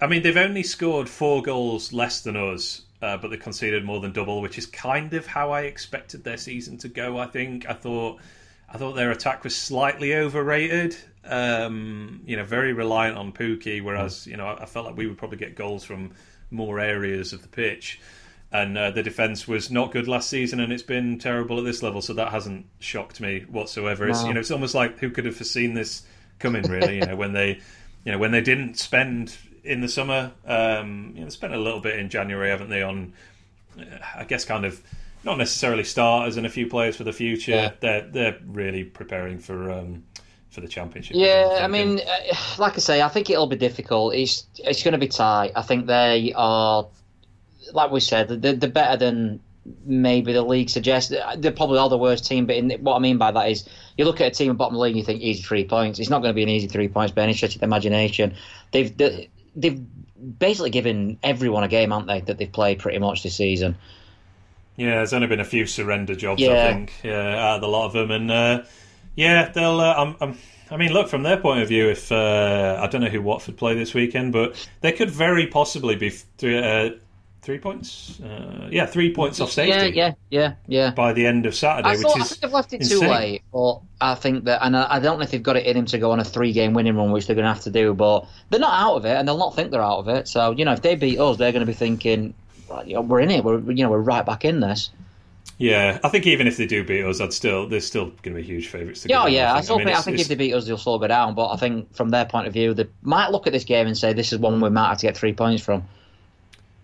mean, they've only scored 4 goals less than us, but they conceded more than double, which is kind of how I expected their season to go, I think. I thought their attack was slightly overrated, very reliant on Pukki, whereas I felt like we would probably get goals from more areas of the pitch. And the defence was not good last season, and it's been terrible at this level, so that hasn't shocked me whatsoever. It's, you know, it's almost like who could have foreseen this coming, really? You know, when they didn't spend in the summer, you know, they spent a little bit in January, haven't they? On, I guess, kind of not necessarily starters and a few players for the future. Yeah. They're really preparing for the Championship. Yeah, I mean, like I say, I think it'll be difficult. It's going to be tight. I think they are. Like we said, they're better than maybe the league suggests. They probably are the worst team, but what I mean by that is you look at a team in bottom league and you think easy 3 points. It's not going to be an easy 3 points by any stretch of the imagination. They've basically given everyone a game, haven't they, that they've played pretty much this season. Yeah, there's only been a few surrender jobs, I think, out of the lot of them. And, they'll... I mean, look, from their point of view, if I don't know who Watford play this weekend, but they could very possibly be... 3 points? 3 points off safety. Yeah. By the end of Saturday, I think they've left it insane. Too late, but I think that, and I don't know if they've got it in him to go on a 3-game winning run, which they're going to have to do, but they're not out of it, and they'll not think they're out of it. So, you know, if they beat us, they're going to be thinking, we're in it, we're right back in this. Yeah, I think even if they do beat us, they're still going to be huge favourites to go down. I think if they beat us, they'll still go down, but I think from their point of view, they might look at this game and say, this is one we might have to get 3 points from.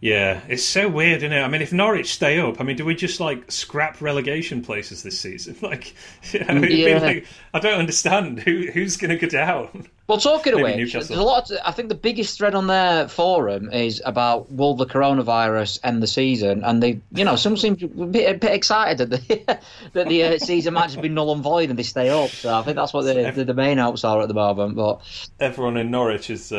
Yeah, it's so weird, isn't it? I mean, if Norwich stay up, I mean, do we just, like, scrap relegation places this season? Like, you know, I don't understand who's going to go down. Well, talking of which, there's a lot I think the biggest thread on their forum is about will the coronavirus end the season? And they, you know, some seem a bit excited that the season might just be null and void and they stay up. So I think that's what the main hopes are at the moment. But everyone in Norwich is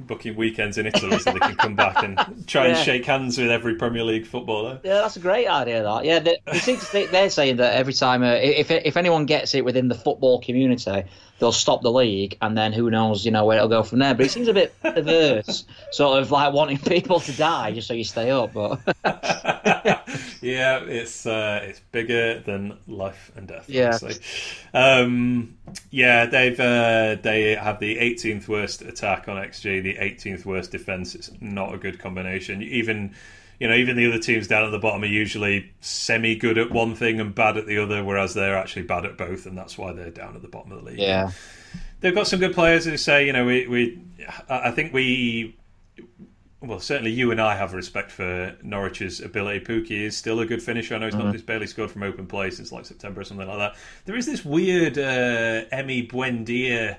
booking weekends in Italy so they can come back and try and shake hands with every Premier League footballer. Yeah, that's a great idea. That they're saying that every time if anyone gets it within the football community, they'll stop the league, and then who knows, you know, where it'll go from there. But it seems a bit perverse, sort of like wanting people to die just so you stay up. But yeah, it's bigger than life and death. Yeah, they have the 18th worst attack on XG, the 18th worst defense. It's not a good combination. Even the other teams down at the bottom are usually semi-good at one thing and bad at the other, whereas they're actually bad at both, and that's why they're down at the bottom of the league. Yeah, they've got some good players who say, you know, I think certainly you and I have respect for Norwich's ability. Pukki is still a good finisher. I know he's not just barely scored from open play since like September or something like that. There is this weird Emi Buendia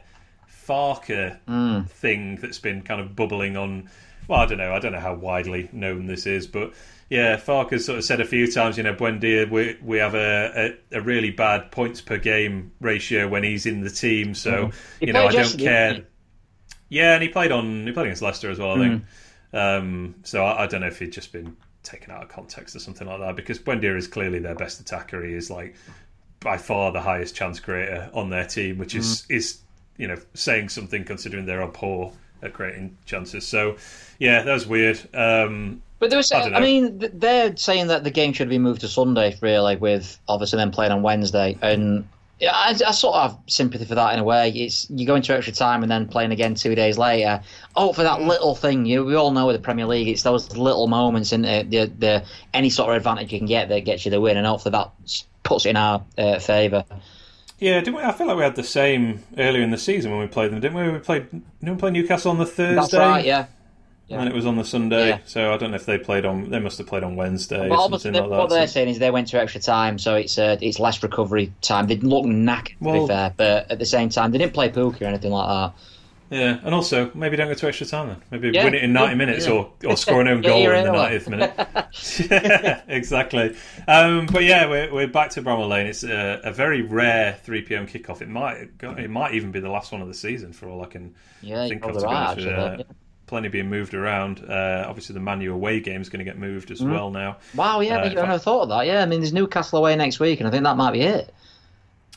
Farker thing that's been kind of bubbling on. Well, I don't know how widely known this is, but yeah, Farker's sort of said a few times, you know, Buendia, we have a really bad points per game ratio when he's in the team, so you know, I don't care. Yeah, and he played against Leicester as well, I think. So I don't know if he'd just been taken out of context or something like that, because Buendia is clearly their best attacker. He is like by far the highest chance creator on their team, which is you know, saying something considering they're poor at creating chances. So yeah, that was weird. But there was, they're saying that the game should be moved to Sunday, really, with obviously them playing on Wednesday. And I sort of have sympathy for that in a way. It's you go into extra time and then playing again 2 days later. Oh, for that little thing, we all know with the Premier League, it's those little moments, isn't it? Any sort of advantage you can get that gets you the win, and hopefully that puts it in our favour. Yeah, didn't we? I feel like we had the same earlier in the season when we played them, didn't we? Didn't we play Newcastle on the Thursday? That's right, yeah. And it was on the Sunday, so I don't know if they must have played on Wednesday or something like that. What they're saying is they went to extra time, so it's less recovery time. They look knackered, to be fair, but at the same time, they didn't play Pukki or anything like that. Yeah, and also, maybe don't go to extra time then. Maybe win it in 90 minutes or score an own goal in the 90th minute. Yeah, exactly. But yeah, we're back to Bramall Lane. It's a very rare 3 p.m. kickoff. It might even be the last one of the season for all I can think of. Plenty being moved around. Obviously, the Man U away game is going to get moved as well now. Wow, yeah, but I never thought of that. Yeah, I mean, there's Newcastle away next week, and I think that might be it.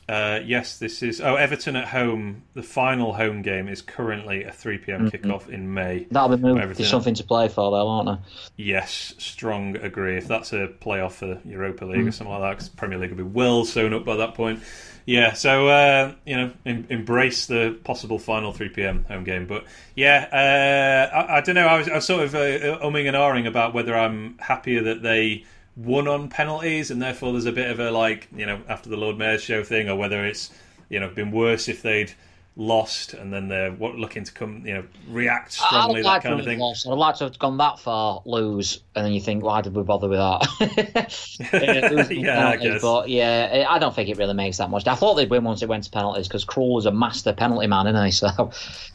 Yes, this is... Oh, Everton at home. The final home game is currently a 3 p.m. kickoff in May. That'll be moved to something to play for, though, won't it? Yes, strong agree. If that's a playoff for Europa League or something like that, because Premier League will be well sewn up by that point. Yeah, so, you know, embrace the possible final 3 p.m. home game. But, yeah, I don't know. I was sort of umming and ahhing about whether I'm happier that they... won on penalties, and therefore there's a bit of a, like, you know, after the Lord Mayor's show thing, or whether it's, you know, been worse if they'd lost and then they're looking to come, you know, react strongly, that kind of thing. I'd like to have gone that far, lose, and then you think, why did we bother with that? Yeah, I guess. But yeah, I don't think it really makes that much. I thought they'd win once it went to penalties, because Krul is a master penalty man, isn't he? So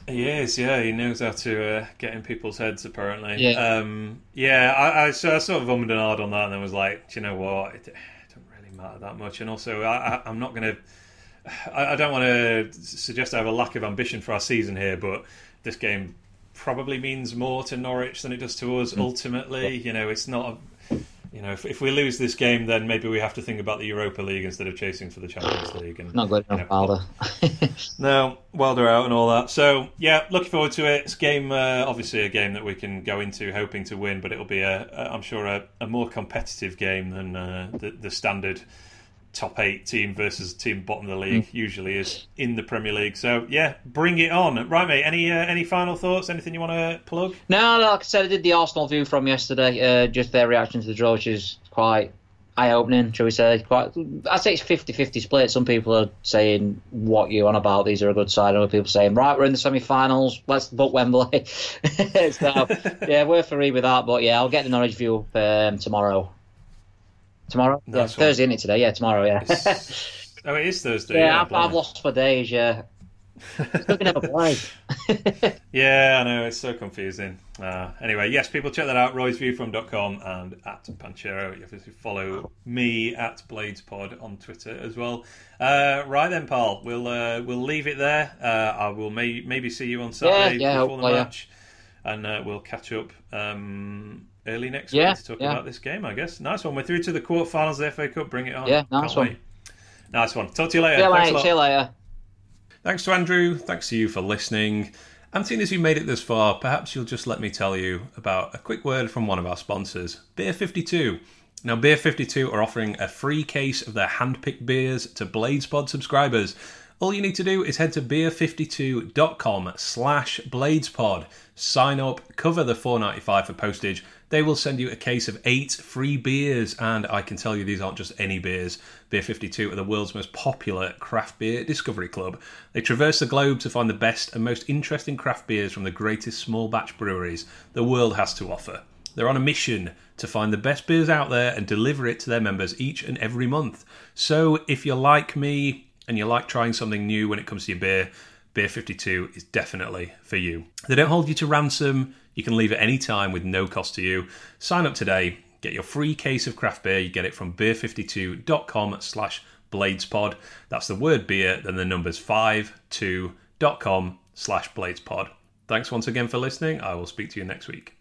he is, yeah. He knows how to get in people's heads, apparently. Yeah, so I sort of ummed and ahed on that, and then was like, do you know what? It doesn't really matter that much. And also, I'm not going to. I don't want to suggest I have a lack of ambition for our season here, but this game probably means more to Norwich than it does to us. Ultimately, you know, it's not. You know, if we lose this game, then maybe we have to think about the Europa League instead of chasing for the Champions League. And, not good enough, Wilder. No, Wilder out and all that. So, yeah, looking forward to it. It's game, obviously a game that we can go into hoping to win, but it'll be, I'm sure, a more competitive game than the standard top 8 team versus team bottom of the league usually is in the Premier League. So, yeah, bring it on. Right, mate, any final thoughts? Anything you want to plug? No, like I said, I did the Arsenal view from yesterday, just their reaction to the draw, which is quite eye-opening, shall we say. I'd say it's 50-50 split. Some people are saying, what you on about? These are a good side. Other people saying, right, we're in the semi-finals. Let's book Wembley. So, yeah, we're free with that. But, yeah, I'll get the Norwich view up tomorrow. Tomorrow? Nice, yeah, Thursday, isn't it, today? Yeah, tomorrow, yeah. Oh, it is Thursday. Yeah, I've lost for days, yeah. Still can never play. Yeah, I know, it's so confusing. Anyway, yes, people check that out, roysviewfrom.com and at Panchero. You obviously follow me at BladesPod on Twitter as well. Right then, pal, we'll leave it there. I will maybe see you on Saturday before the match. And we'll catch up... early next week to talk about this game, I guess. Nice one. We're through to the quarterfinals of the FA Cup. Bring it on. Yeah, nice one. Nice one. Talk to you later. See you later. Thanks to Andrew. Thanks to you for listening. And seeing as you made it this far, perhaps you'll just let me tell you about a quick word from one of our sponsors, Beer 52. Now, Beer 52 are offering a free case of their hand-picked beers to BladesPod subscribers. All you need to do is head to beer52.com/BladesPod, sign up, cover the $4.95 for postage. They will send you a case of 8 free beers, and I can tell you these aren't just any beers. Beer 52 are the world's most popular craft beer discovery club. They traverse the globe to find the best and most interesting craft beers from the greatest small batch breweries the world has to offer. They're on a mission to find the best beers out there and deliver it to their members each and every month. So if you're like me and you like trying something new when it comes to your beer, Beer 52 is definitely for you. They don't hold you to ransom. You can leave at any time with no cost to you. Sign up today. Get your free case of craft beer. You get it from beer52.com/BladesPod. That's the word beer, then the numbers 52.com/BladesPod. Thanks once again for listening. I will speak to you next week.